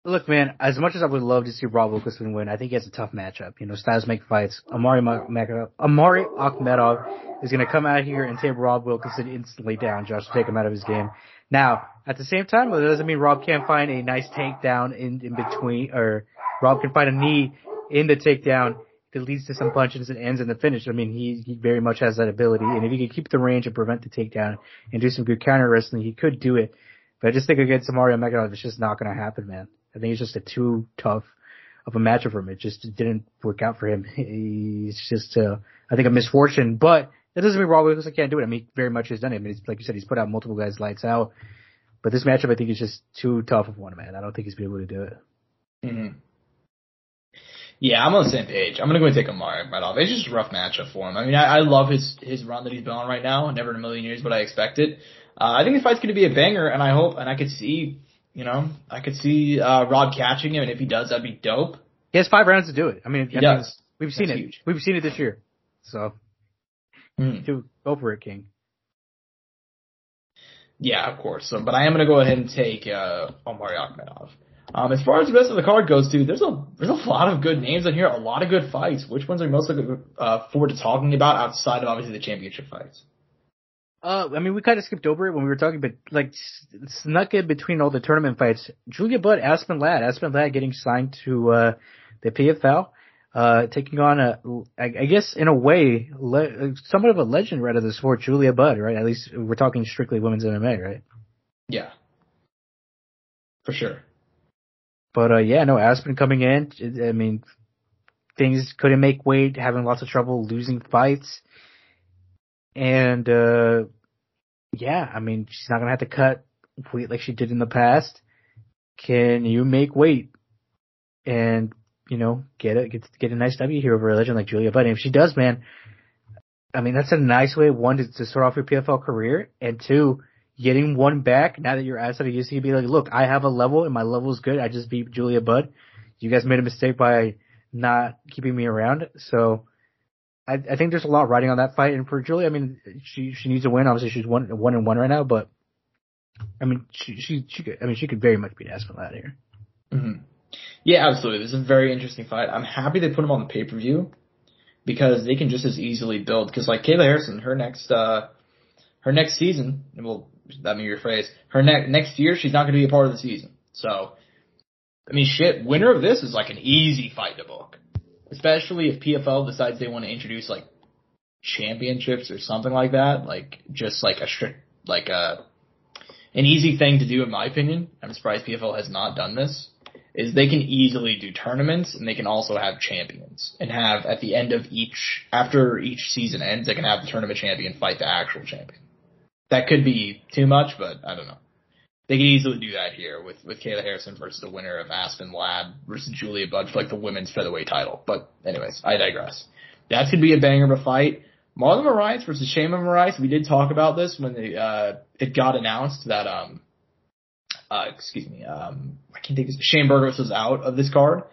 Look, man, as much as I would love to see Rob Wilkinson win, I think he has a tough matchup. You know, styles make fights. Omari Akhmedov is going to come out here and take Rob Wilkinson instantly down, Josh, to take him out of his game. Now, at the same time, that doesn't mean Rob can't find a nice takedown in, in between, or Rob can find a knee in the takedown that leads to some punches and ends in the finish. I mean, he, he very much has that ability. And if he could keep the range and prevent the takedown and do some good counter wrestling, he could do it. But I just think against Omari Akhmedov, it's just not going to happen, man. I think it's just a too tough of a matchup for him. It just didn't work out for him. He's just, uh, I think, a misfortune. But that doesn't mean Rob Wilkinson can't do it. I mean, he very much has done it. I mean, it's, like you said, he's put out multiple guys' lights out. But this matchup, I think, is just too tough of one, man. I don't think he's been able to do it. Mm-hmm. Yeah, I'm on the same page. I'm going to go and take Omari Akhmedov. It's just a rough matchup for him. I mean, I, I love his, his run that he's been on right now. Never in a million years would I expect it. Uh, I think the fight's going to be a banger, and I hope, and I could see... You know, I could see uh, Rob catching him, and if he does, that'd be dope. He has five rounds to do it. I mean, he I does. Mean, we've seen That's it. Huge. We've seen it this year. So, mm. go for it, King. Yeah, of course. So, but I am going to go ahead and take uh, Omari Akhmedov. Um, as far as the rest of the card goes, dude, there's a there's a lot of good names in here, a lot of good fights. Which ones are you most looking uh, forward to talking about outside of obviously the championship fights? Uh, I mean, we kind of skipped over it when we were talking, but, like, snuck in between all the tournament fights. Julia Budd, Aspen Ladd. Aspen Ladd getting signed to uh the P F L, uh taking on, a, I guess, in a way, le- somewhat of a legend right of the sport, Julia Budd, right? At least we're talking strictly women's M M A, right? Yeah. For sure. But, uh yeah, no, Aspen coming in. I mean, things couldn't make weight, having lots of trouble, losing fights. And, uh, yeah, I mean, she's not going to have to cut weight like she did in the past. Can you make weight and, you know, get a, get, get a nice W here over a legend like Julia Budd? And if she does, man, I mean, that's a nice way, one, to, to start off your P F L career, and two, getting one back now that you're outside of U F C, you'd be like, look, I have a level, and my level's good. I just beat Julia Budd. You guys made a mistake by not keeping me around, so... I, I think there's a lot riding on that fight. And for Julia, I mean, she she needs a win. Obviously, she's one one and one right now, but I mean, she she, she could I mean she could very much beat Aspen Ladd here. Mm-hmm. Yeah, absolutely. This is a very interesting fight. I'm happy they put him on the pay per view because they can just as easily build. Because like Kayla Harrison, her next uh her next season, well, that may be your phrase. Her next next year, she's not going to be a part of the season. So, I mean, shit. Winner of this is like an easy fight to book. Especially if P F L decides they want to introduce, like, championships or something like that. Like, just, like, a strict, like, a, an easy thing to do, in my opinion. I'm surprised P F L has not done this. Is they can easily do tournaments, and they can also have champions. And have, at the end of each, after each season ends, they can have the tournament champion fight the actual champion. That could be too much, but I don't know. They could easily do that here with, with Kayla Harrison versus the winner of Aspen Ladd versus Julia Budd for, like, the women's featherweight title. But anyways, I digress. That's going to be a banger of a fight. Marlon Moraes versus Shayma Moraes. We did talk about this when they, uh, it got announced that, um, uh, excuse me, um, I can't think of this. Shane Burgos was out of this card.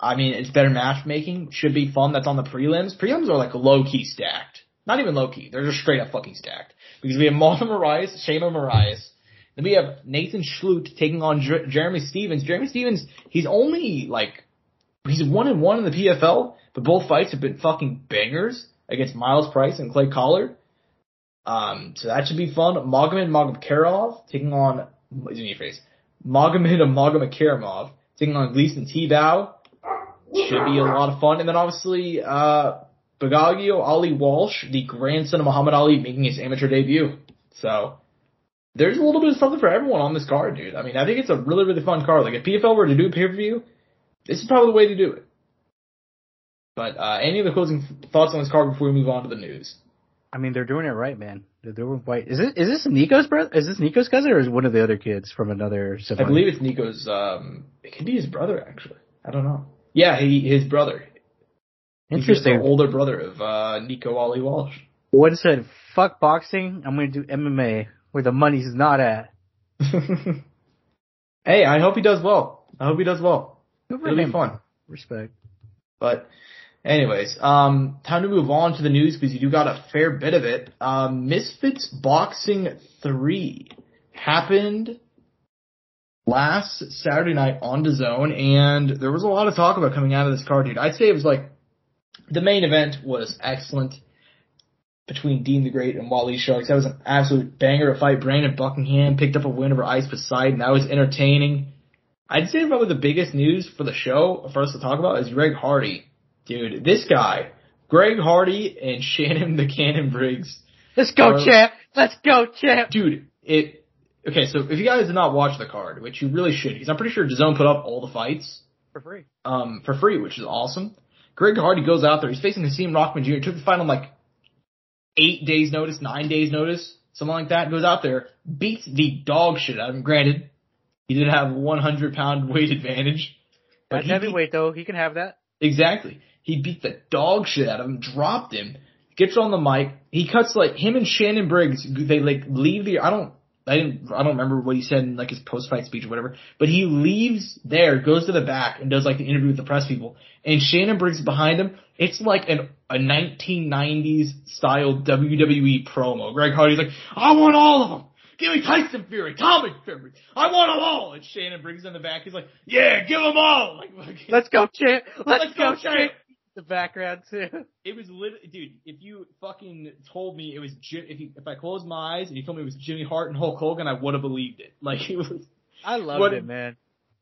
I mean, it's better matchmaking. Should be fun. That's on the prelims. Prelims are, like, low-key stacked. Not even low-key. They're just straight up fucking stacked. Because we have Marlon Moraes, Shayma Moraes. Then we have Nathan Schlute taking on Jer- Jeremy Stevens. Jeremy Stevens, he's only, like, he's one and one in the P F L, but both fights have been fucking bangers against Miles Price and Clay Collard. Um, so that should be fun. Magomed Magomedov taking on, what's in your face? Magomed Magomedov taking on Gleason Tebow. Should be a lot of fun. And then obviously, uh, Bagagio Ali Walsh, the grandson of Muhammad Ali, making his amateur debut. So, there's a little bit of something for everyone on this card, dude. I mean, I think it's a really, really fun card. Like, if P F L were to do a pay-per-view, this is probably the way to do it. But uh, any other closing thoughts on this card before we move on to the news? I mean, they're doing it right, man. They're doing right. Is it is this Nico's brother? Is this Nico's cousin, or is one of the other kids from another? Sibling? I believe it's Nico's. Um, it could be his brother, actually. I don't know. Yeah, he his brother. Interesting. He's the older brother of uh, Nico Ali Walsh. One said, "Fuck boxing. I'm going to do M M A." Where the money's not at. Hey, I hope he does well. I hope he does well. It'll be fun. Respect. But anyways, um, time to move on to the news because you do got a fair bit of it. Um, Misfits Boxing three happened last Saturday night on DAZN, and there was a lot of talk about coming out of this card, dude. I'd say it was like the main event was excellent. Between Dean the Great and Wally Sharks. That was an absolute banger to fight. Brandon Buckingham picked up a win over Ice Poseidon. That was entertaining. I'd say probably the biggest news for the show for us to talk about is Greg Hardy. Dude, this guy, Greg Hardy and Shannon the Cannon Briggs. Let's go, are, champ. Let's go, champ. Dude, it, okay, so if you guys did not watch the card, which you really should, because I'm pretty sure DAZN put up all the fights. For free. Um, for free, which is awesome. Greg Hardy goes out there. He's facing Nassim Rockman Junior Took the fight on like, Eight days notice, nine days notice, something like that. Goes out there, beats the dog shit out of him. Granted, he did have a one hundred pound weight advantage. But heavyweight, though, he can have that. Exactly. He beat the dog shit out of him, dropped him, gets on the mic. He cuts, like, him and Shannon Briggs, they, like, leave the, I don't, I didn't, I don't remember what he said in, like, his post-fight speech or whatever, but he leaves there, goes to the back, and does, like, the interview with the press people, and Shannon Briggs behind him. It's like an a nineteen nineties style W W E promo. Greg Hardy's like, I want all of them. Give me Tyson Fury, Tommy Fury. I want them all. And Shannon Briggs in the back. He's like, yeah, give them all. Like, okay. Let's go, champ. Let's, Let's go, champ. The background too. It was literally, dude. If you fucking told me it was Jim, if you, if I closed my eyes and you told me it was Jimmy Hart and Hulk Hogan, I would have believed it. Like it was. I loved what, it, man.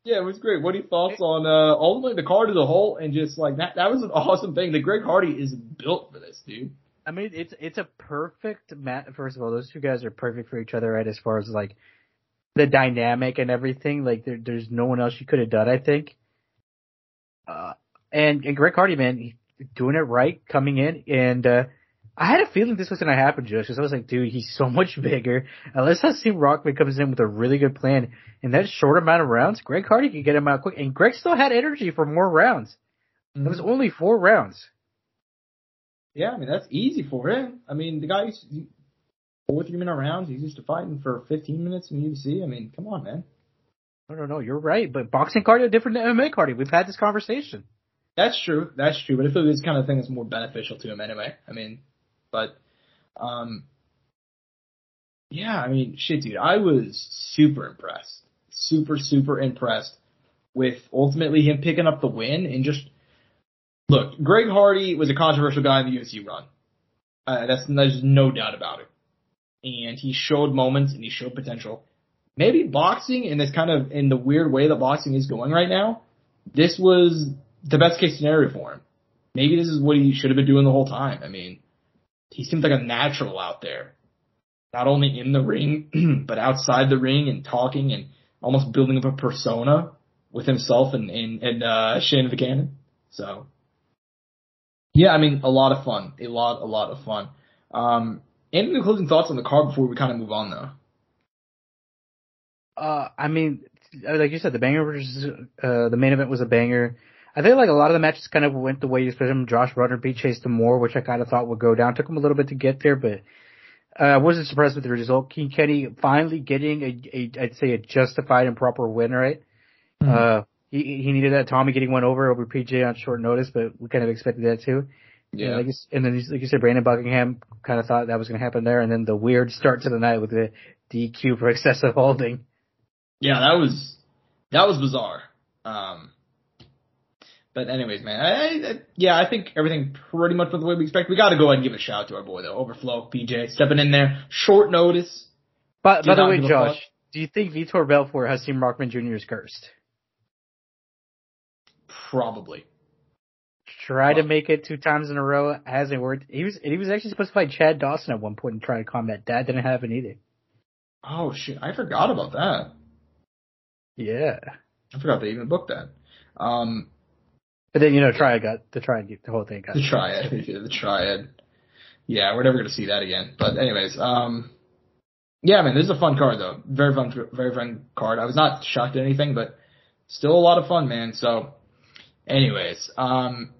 Yeah, it was great. What are your thoughts on uh ultimately the card as a whole and just like that? That was an awesome thing. The Greg Hardy is built for this, dude. I mean, it's it's a perfect match. First of all, those two guys are perfect for each other, right? As far as like the dynamic and everything, like there, there's no one else you could have done, I think. Uh, and and Greg Hardy, man, doing it right, coming in, and uh I had a feeling this was gonna happen, Josh, because I was like, dude, he's so much bigger. Unless Nassim Rockman comes in with a really good plan, in that short amount of rounds, Greg Hardy could get him out quick, and Greg still had energy for more rounds. Mm-hmm. It was only four rounds. Yeah, I mean that's easy for him. I mean the guy used to, four three minute rounds. He's used to fighting for fifteen minutes in U F C. I mean, come on, man. No, no, no, you're right. But boxing cardio different than M M A cardio. We've had this conversation. That's true. That's true. But I feel like this kind of thing is more beneficial to him anyway. I mean, but, um, yeah, I mean, shit, dude, I was super impressed. Super, super impressed with ultimately him picking up the win and just, look, Greg Hardy was a controversial guy in the U F C run. Uh, that's, there's no doubt about it. And he showed moments and he showed potential. Maybe boxing, and it's kind of in the weird way that boxing is going right now, this was the best case scenario for him. Maybe this is what he should have been doing the whole time. I mean, he seems like a natural out there, not only in the ring, but outside the ring and talking and almost building up a persona with himself and, and, and uh, Shane Buchanan. So, yeah, I mean, a lot of fun. A lot, a lot of fun. Um, any closing thoughts on the card before we kind of move on, though? Uh, I mean, like you said, the banger versus, uh, the main event was a banger. I think like a lot of the matches kind of went the way you expected them. Josh Rudner beat Chase Demore, which I kind of thought would go down. Took him a little bit to get there, but uh, I wasn't surprised with the result. King Kenny finally getting a, a, I'd say a justified and proper win, right? Mm-hmm. Uh, he, he needed that. Tommy getting one over over P J on short notice, but we kind of expected that too. Yeah. And, like you, and then like you said, Brandon Buckingham kind of thought that was going to happen there. And then the weird start to the night with the D Q for excessive holding. Yeah, that was, that was bizarre. Um, but anyways, man, I, I, yeah, I think everything pretty much was the way we expect. We got to go ahead and give a shout out to our boy, though. Overflow, P J, stepping in there. Short notice. But, by the way, Josh, do you think Vitor Belfort has seen Rockman Junior is cursed? Probably. Try to make it two times in a row. Hasn't worked. He was, he was actually supposed to fight Chad Dawson at one point and try to combat that. Didn't happen either. Oh, shit. I forgot about that. Yeah. I forgot they even booked that. Um, but then, you know, Triad got, the Triad, the whole thing got. The Triad, the Triad. Yeah, we're never going to see that again. But anyways, um, yeah, man, this is a fun card, though. Very fun, very fun card. I was not shocked at anything, but still a lot of fun, man. So, anyways, um,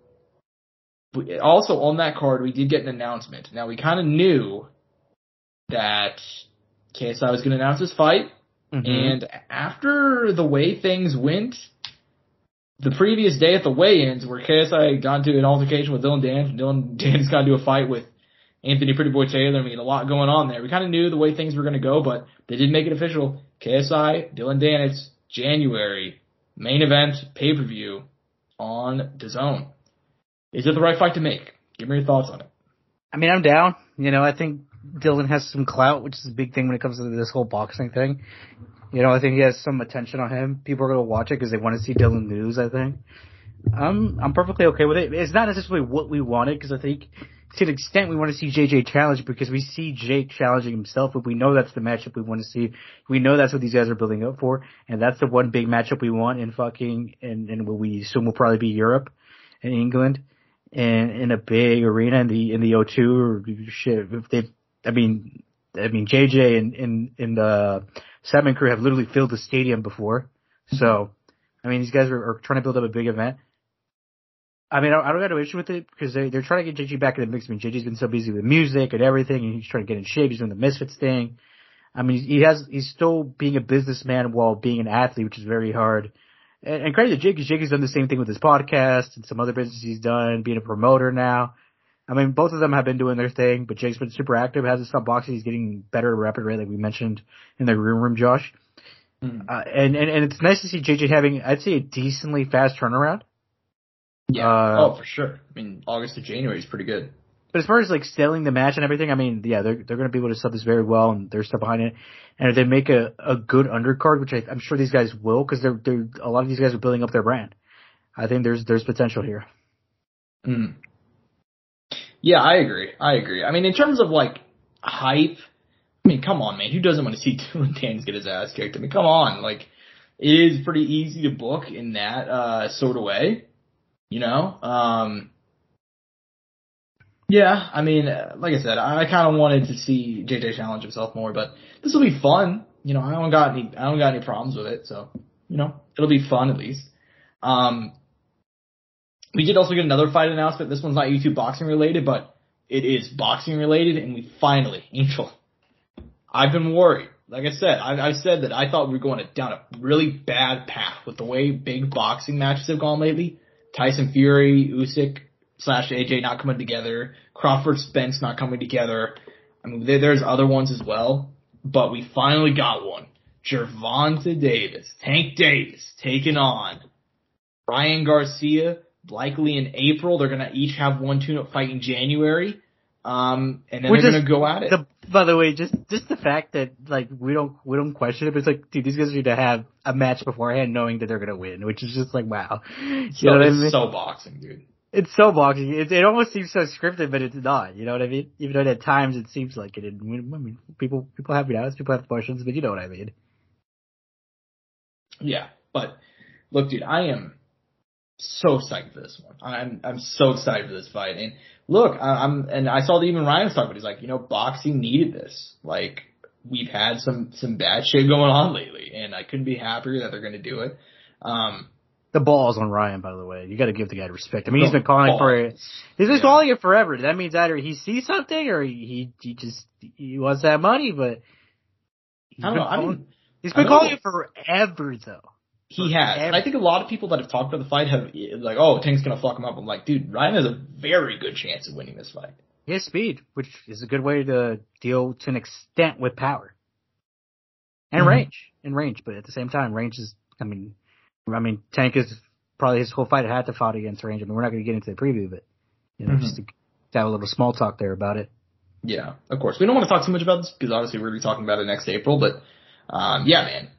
also on that card, we did get an announcement. Now, we kind of knew that K S I was going to announce his fight. Mm-hmm. And after the way things went, the previous day at the weigh-ins where K S I got into an altercation with Dylan Dance, and Dylan Dance got into a fight with Anthony Prettyboy Taylor. I mean, a lot going on there. We kind of knew the way things were going to go, but they did make it official. K S I, Dylan Dance, January, main event, pay-per-view on DAZN. Is it the right fight to make? Give me your thoughts on it. I mean, I'm down. You know, I think Dylan has some clout, which is a big thing when it comes to this whole boxing thing. You know, I think he has some attention on him. People are going to watch it because they want to see Dylan lose, I think. Um, I'm perfectly okay with it. It's not necessarily what we wanted because I think to an extent we want to see J J challenge because we see Jake challenging himself, but we know that's the matchup we want to see. We know that's what these guys are building up for, and that's the one big matchup we want in fucking and, and what we assume will probably be Europe and England and in a big arena in the in the O two or shit. If they, I mean, I mean, J J and, and, and the Simon crew have literally filled the stadium before. So, I mean, these guys are, are trying to build up a big event. I mean, I, I don't have no issue with it because they, they're trying to get J J back in the mix. I mean, J J's been so busy with music and everything, and he's trying to get in shape. He's doing the Misfits thing. I mean, he has, he's still being a businessman while being an athlete, which is very hard. And, and credit to Jake, because Jake has done the same thing with his podcast and some other business he's done, being a promoter now. I mean, both of them have been doing their thing, but Jake's been super active, hasn't stopped boxing. He's getting better at a rapid rate, like we mentioned in the room room, Josh. Mm. Uh, and, and, and it's nice to see J J having, I'd say, a decently fast turnaround. Yeah. Uh, oh, for sure. I mean, August to January is pretty good. But as far as, like, selling the match and everything, I mean, yeah, they're, they're going to be able to sell this very well, and they're still behind it. And if they make a, a good undercard, which I, I'm sure these guys will, because they're, they're, a lot of these guys are building up their brand. I think there's, there's potential here. Mm. Yeah, I agree. I agree. I mean, in terms of, like, hype, I mean, come on, man. Who doesn't want to see Dylan Danes get his ass kicked? I mean, come on. Like, it is pretty easy to book in that uh, sort of way, you know? Um, yeah, I mean, like I said, I kind of wanted to see J J challenge himself more, but this will be fun. You know, I don't got any, I don't got any problems with it, so, you know, it'll be fun at least. Um We did also get another fight announcement. This one's not YouTube boxing related, but it is boxing related, and we finally, Angel, I've been worried. Like I said, I, I said that I thought we were going down a really bad path with the way big boxing matches have gone lately. Tyson Fury, Usyk slash A J not coming together. Crawford Spence not coming together. I mean, there, there's other ones as well, but we finally got one. Gervonta Davis, Tank Davis, taking on Ryan Garcia, likely in April. They're going to each have one tune-up fight in January, um, and then We're they're going to go at it. The, by the way, just, just the fact that, like, we don't we don't question it, but it's like, dude, these guys need to have a match beforehand knowing that they're going to win, which is just like, wow. You so, know what it's I mean? so boxing, dude. It's so boxing. It, it almost seems so scripted, but it's not. You know what I mean? Even though at times it seems like it. I mean, people, people have doubts, people have questions, but you know what I mean. Yeah, but look, dude, I am so psyched for this one. I'm I'm so excited for this fight. And look, I'm and I saw that even Ryan's talking about. He's like, you know, boxing needed this. Like, we've had some some bad shit going on lately, and I couldn't be happier that they're going to do it. Um, the ball's on Ryan, by the way. You got to give the guy respect. I mean, he's been calling for it. He's been yeah. calling it forever. That means either he sees something or he he just he wants that money. But I don't know. Calling- I mean. He's been calling it forever, though. He has. And I think a lot of people that have talked about the fight have, like, oh, Tank's going to fuck him up. I'm like, dude, Ryan has a very good chance of winning this fight. He has speed, which is a good way to deal to an extent with power. And mm-hmm. range. And range. But at the same time, range is, I mean, I mean, Tank is probably his whole fight had to fight against range. I mean, we're not going to get into the preview, but, you know, mm-hmm. just to have a little small talk there about it. Yeah, of course. We don't want to talk too much about this because obviously we're going to be talking about it next April, but. Um, yeah, man,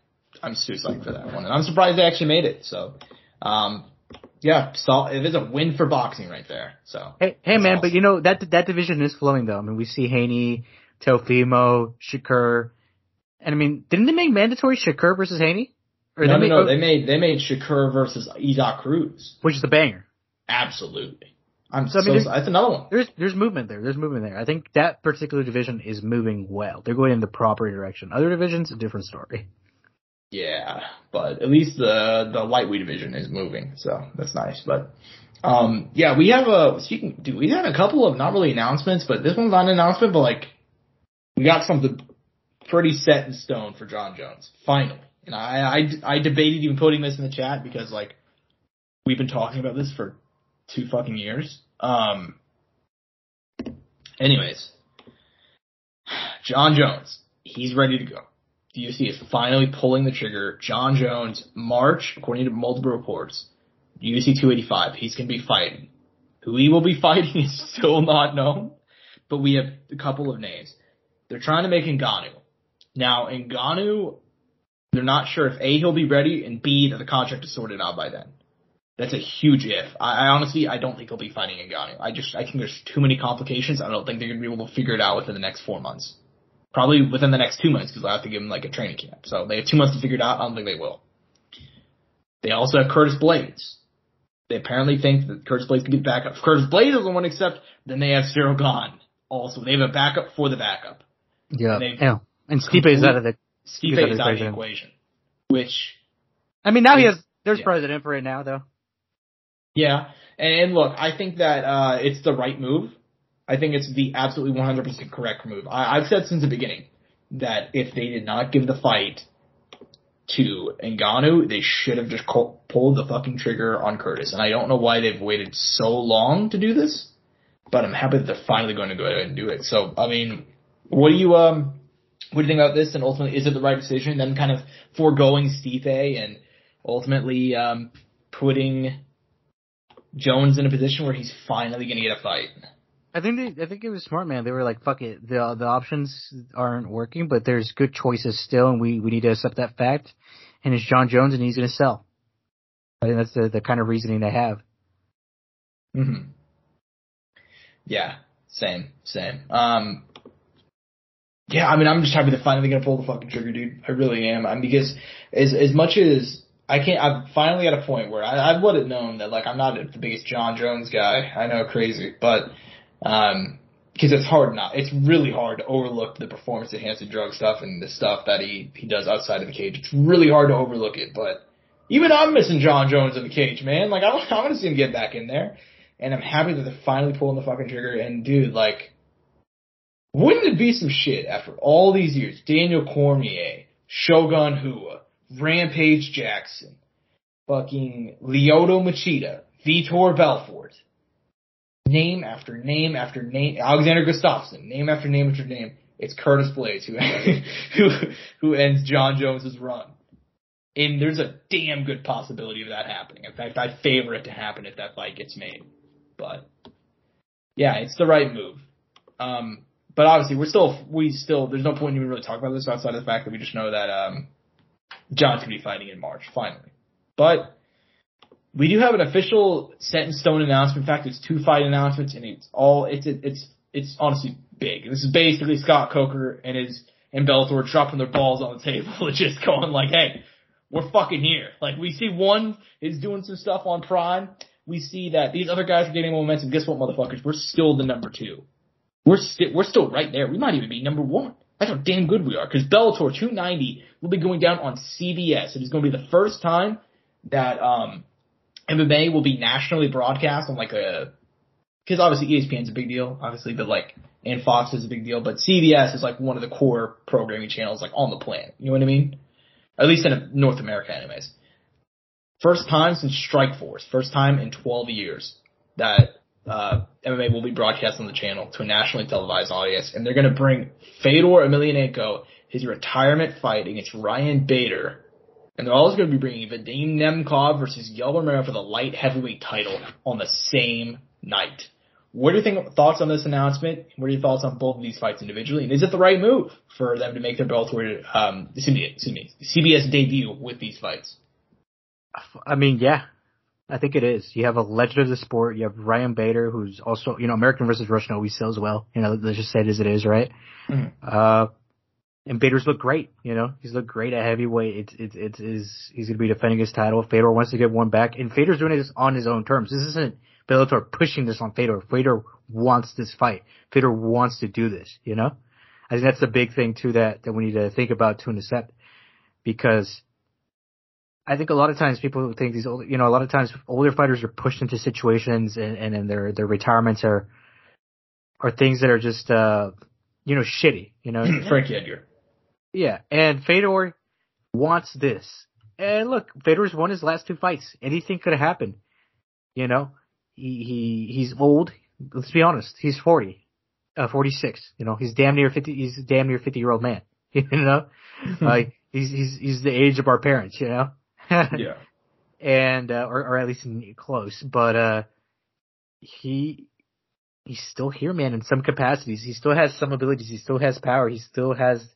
I'm super psyched for that one, and I'm surprised they actually made it. So, um, yeah, so it is a win for boxing right there. So, hey, hey, man, awesome. But you know that that division is flowing though. I mean, we see Haney, Teofimo, Shakur, and I mean, didn't they make mandatory Shakur versus Haney? Or no, they no, made, no, they made they made Shakur versus Isaac Cruz, which is the banger. Absolutely, I'm so. I mean, so that's another one. There's there's movement there. There's movement there. I think that particular division is moving well. They're going in the proper direction. Other divisions, a different story. Yeah, but at least the the lightweight division is moving, so that's nice. But um, yeah, we have a speaking. Dude, we had a couple of not really announcements, but this one's not an announcement. But like, we got something pretty set in stone for Jon Jones finally. And I I, I debated even putting this in the chat because like we've been talking about this for two fucking years. Um, anyways, Jon Jones, he's ready to go. The U F C is finally pulling the trigger. Jon Jones, March, according to multiple reports, U F C two eighty-five, he's going to be fighting. Who he will be fighting is still not known, but we have a couple of names. They're trying to make Ngannou. Now, Ngannou, they're not sure if A, he'll be ready, and B, that the contract is sorted out by then. That's a huge if. I, I honestly, I don't think he'll be fighting Ngannou. I just, I think there's too many complications. I don't think they're going to be able to figure it out within the next four months. Probably within the next two months because they'll have to give him like a training camp. So they have two months to figure it out. I don't think they will. They also have Curtis Blaydes. They apparently think that Curtis Blaydes can get backup. If Curtis Blaydes doesn't want to accept, then they have Cyril Gane. Also, they have a backup for the backup. Yeah. And, yeah. and Stipe is out of the, Stipe is out of the equation. Which. I mean, now is, he has, there's yeah. president for right now though. Yeah, and look, I think that uh it's the right move. I think it's the absolutely one hundred percent correct move. I, I've said since the beginning that if they did not give the fight to Ngannou, they should have just co- pulled the fucking trigger on Curtis. And I don't know why they've waited so long to do this, but I'm happy that they're finally going to go ahead and do it. So, I mean, what do you um what do you think about this? And ultimately, is it the right decision? Then kind of foregoing Stipe and ultimately um putting Jones in a position where he's finally going to get a fight. I think they, I think it was smart, man. They were like, fuck it. The the options aren't working, but there's good choices still, and we, we need to accept that fact. And it's Jon Jones, and he's going to sell. I think that's the, the kind of reasoning they have. Mm-hmm. Yeah, same, same. Um, yeah, I mean, I'm just happy they're finally going to pull the fucking trigger, dude. I really am. I mean, because as as much as... I can't, I'm finally at a point where I, I would have known that, like, I'm not the biggest Jon Jones guy. I know, crazy, but, um, cause it's hard not, it's really hard to overlook the performance enhancing drug stuff and the stuff that he, he does outside of the cage. It's really hard to overlook it, but even I'm missing Jon Jones in the cage, man. Like, I, I want to see him get back in there, and I'm happy that they're finally pulling the fucking trigger. And dude, like, wouldn't it be some shit after all these years? Daniel Cormier, Shogun Hua, Rampage Jackson, fucking Lyoto Machida, Vitor Belfort. Name after name after name. Alexander Gustafsson. Name after name after name. It's Curtis Blaydes who who who ends John Jones' run. And there's a damn good possibility of that happening. In fact, I'd favor it to happen if that fight gets made. But yeah, it's the right move. Um, but obviously, we're still we still there's no point in even really talking about this outside of the fact that we just know that um, John's gonna be fighting in March finally. But we do have an official set in stone announcement. In fact, it's two fight announcements, and it's all it's it's it's honestly big. This is basically Scott Coker and his and Bellator dropping their balls on the table and just going like, hey. We're fucking here. Like, we see one is doing some stuff on Prime. We see that these other guys are getting momentum. Guess what, motherfuckers? We're still the number two. We're, sti- we're still right there. We might even be number one. That's how damn good we are. Because Bellator two ninety will be going down on C B S. It is going to be the first time that um, M M A will be nationally broadcast on, like, a... Because, obviously, E S P N's a big deal, obviously, but, like, and Fox is a big deal. But C B S is, like, one of the core programming channels, like, on the planet. You know what I mean? At least in North America, anyways. First time since Strikeforce. First time in twelve years that uh, M M A will be broadcast on the channel to a nationally televised audience. And they're going to bring Fedor Emelianenko, his retirement fight against Ryan Bader. And they're also going to be bringing Vadim Nemkov versus Yoel Romero for the light heavyweight title on the same night. What are your th- thoughts on this announcement? What are your thoughts on both of these fights individually? And is it the right move for them to make their Bellator, um, excuse me, excuse me, C B S debut with these fights? I mean, yeah, I think it is. You have a legend of the sport. You have Ryan Bader, who's also, you know, American versus Russian always sells well. You know, let's just say it as it is, right? Mm-hmm. Uh, and Bader's looked great. You know, he's looked great at heavyweight. It's, it's, it's, he's going to be defending his title. Fedor wants to get one back, and Fedor's doing this on his own terms. This isn't Bellator pushing this on Fedor. Fedor wants this fight. Fedor wants to do this, you know? I think that's the big thing, too, that, that we need to think about to intercept. Because I think a lot of times people think these old, you know, a lot of times older fighters are pushed into situations and, and, and their, their retirements are, are things that are just, uh, you know, shitty, you know? Frankie Edgar. Yeah. And Fedor wants this. And look, Fedor's won his last two fights. Anything could have happened, you know? He, he, he's old. Let's be honest. He's forty, forty-six You know, he's damn near fifty. He's a damn near fifty year old man. You know, like he's, he's, he's the age of our parents, you know? Yeah. And, uh, or, or at least close, but, uh, he, he's still here, man, in some capacities. He still has some abilities. He still has power. He still has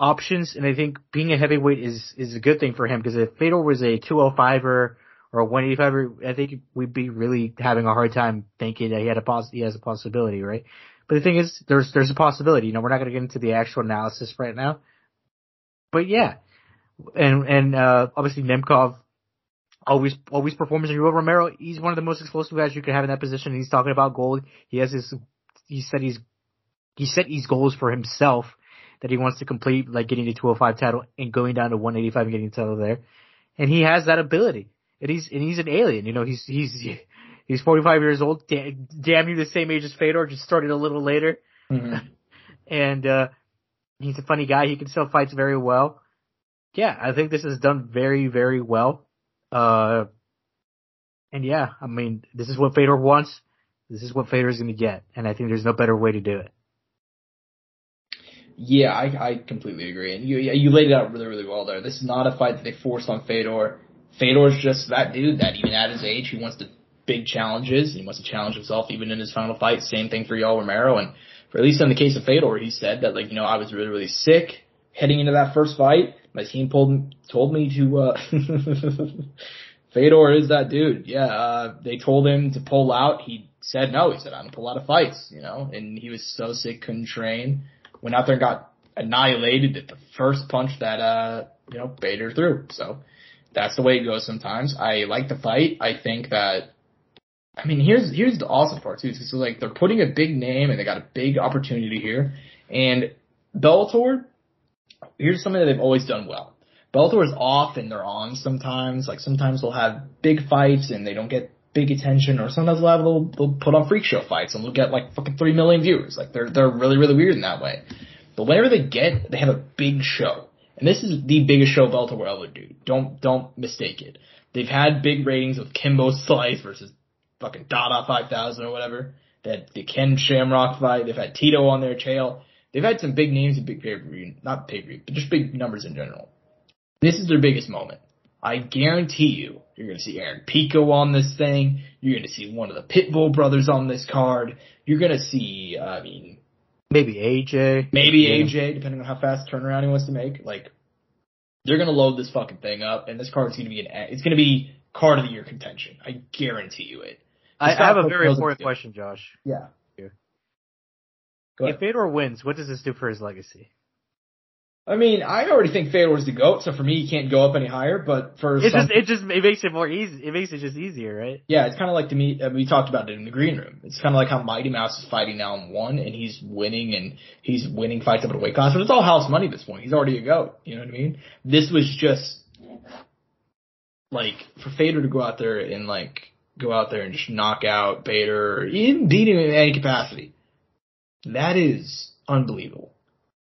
options. And I think being a heavyweight is, is a good thing for him, because if Fedor was a two oh five-er, or one eighty-five, I think we'd be really having a hard time thinking that he had a poss- he has a possibility, right? But the thing is, there's there's a possibility. You know, we're not going to get into the actual analysis right now. But yeah, and and uh, obviously Nemkov always always performs. And Yoel Romero, he's one of the most explosive guys you could have in that position. He's talking about gold. He has his he set his he set these goals for himself that he wants to complete, like getting the two oh five title and going down to one eighty-five and getting the title there. And he has that ability. And he's, and he's an alien, you know, he's, he's, he's forty-five years old, damn, damn you the same age as Fedor, just started a little later. Mm-hmm. And, uh, he's a funny guy. He can sell fights very well. Yeah, I think this is done very, very well. Uh, and yeah, I mean, this is what Fedor wants. This is what Fedor is going to get. And I think there's no better way to do it. Yeah, I, I completely agree. And you, you laid it out really, really well there. This is not a fight that they forced on Fedor. Fedor's just that dude that even at his age, he wants the big challenges. He wants to challenge himself even in his final fight. Same thing for Yoel Romero. And for at least in the case of Fedor, he said that, like, you know, I was really, really sick heading into that first fight. My team told, told me to, uh, Fedor is that dude. Yeah. Uh, they told him to pull out. He said no. He said, I'm going to pull out of fights, you know, and he was so sick, couldn't train. Went out there and got annihilated at the first punch that, uh, you know, Bader threw. So. That's the way it goes sometimes. I like the fight. I think that, I mean, here's here's the awesome part, too. So, like, they're putting a big name, and they got a big opportunity here. And Bellator, here's something that they've always done well. Bellator is off, and they're on sometimes. Like, sometimes they'll have big fights, and they don't get big attention. Or sometimes they'll, have, they'll, they'll put on freak show fights, and they'll get, like, fucking three million viewers. Like, they're they're really, really weird in that way. But whenever they get, they have a big show. And this is the biggest show Bellator will ever do. Don't, don't mistake it. They've had big ratings with Kimbo Slice versus fucking Dada five thousand or whatever. They had the Ken Shamrock fight. They've had Tito on their tail. They've had some big names and big pay-per-view, not pay-per-view, but just big numbers in general. This is their biggest moment. I guarantee you, you're going to see Aaron Pico on this thing. You're going to see one of the Pitbull brothers on this card. You're going to see, I mean... Maybe A J. Maybe yeah. A J, depending on how fast turnaround he wants to make. Like, they're going to load this fucking thing up, and this card's going to be an... It's going to be card of the year contention. I guarantee you it. I, I have a very important question, Josh. Yeah. If Fedor wins, what does this do for his legacy? I mean, I already think Fedor's the GOAT, so for me, he can't go up any higher. But for it some, just it just it makes it more easy. It makes it just easier, right? Yeah, it's kind of like to me. We talked about it in the green room. It's kind of like how Mighty Mouse is fighting now in one, and he's winning, and he's winning fights up at weight class. But it's all house money at this point. He's already a GOAT. You know what I mean? This was just like for Fedor to go out there and like go out there and just knock out Bader, even beat him in any capacity. That is unbelievable.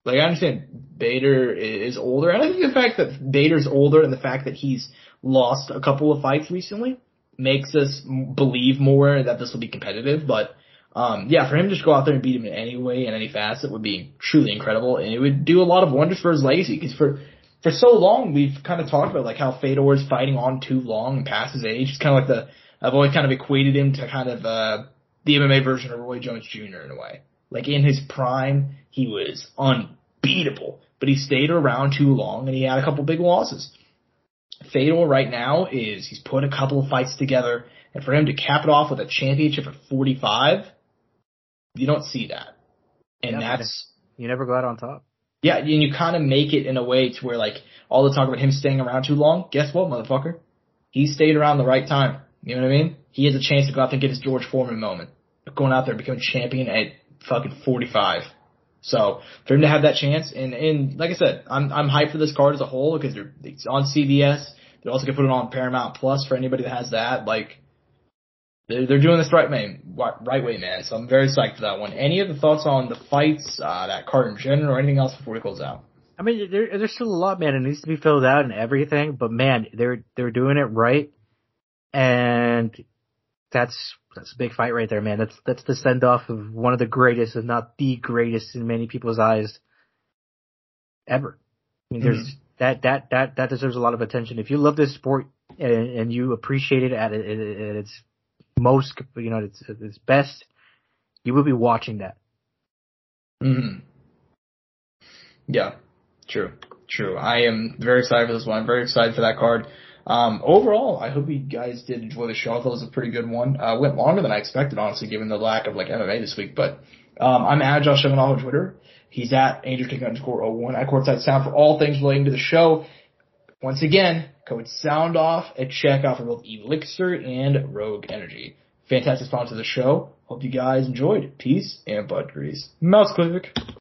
Like, I understand Bader is older, and I think the fact that Bader's older and the fact that he's lost a couple of fights recently makes us believe more that this will be competitive, but, um, yeah, for him to just go out there and beat him in any way, in any facet, would be truly incredible, and it would do a lot of wonders for his legacy, because for, for so long, we've kind of talked about, like, how Fedor is fighting on too long and past his age. It's kind of like the, I've always kind of equated him to kind of, uh, the M M A version of Roy Jones Junior in a way. Like, in his prime, he was unbeatable, but he stayed around too long, and he had a couple big losses. Fedor right now is, he's put a couple of fights together, and for him to cap it off with a championship at forty-five, you don't see that. And yeah, that's... You never go out on top. Yeah, and you kind of make it in a way to where, like, all the talk about him staying around too long, guess what, motherfucker? He stayed around the right time. You know what I mean? He has a chance to go out there and get his George Foreman moment. Going out there and becoming champion at fucking forty-five. So for him to have that chance, and and like I said, I'm I'm hyped for this card as a whole because they're it's on C B S. They're also gonna put it on Paramount Plus for anybody that has that. Like they're they're doing this right man, right way, man. So I'm very psyched for that one. Any other thoughts on the fights, uh, that card in general, or anything else before it goes out? I mean, there, there's still a lot, man. It needs to be filled out and everything, but man, they're they're doing it right, and that's. That's a big fight right there, man. That's that's the send-off of one of the greatest, if not the greatest, in many people's eyes ever. I mean, mm-hmm. there's that that that that deserves a lot of attention. If you love this sport and, and you appreciate it at, at, at its most, you know, at its, at its best, you will be watching that. Mm-hmm. Yeah, true, true. I am very excited for this one. I'm very excited for that card. Um, overall, I hope you guys did enjoy the show. I thought it was a pretty good one. Uh, went longer than I expected, honestly, given the lack of, like, M M A this week, but, um, I'm at Josh Shimonov on Twitter. He's at Angel Ortega underscore oh one at Courtside Sound for all things relating to the show. Once again, code SOUNDOFF at checkout for both Elixir and Rogue Energy. Fantastic sponsor of the show. Hope you guys enjoyed. Peace and butt grease. Mouse click.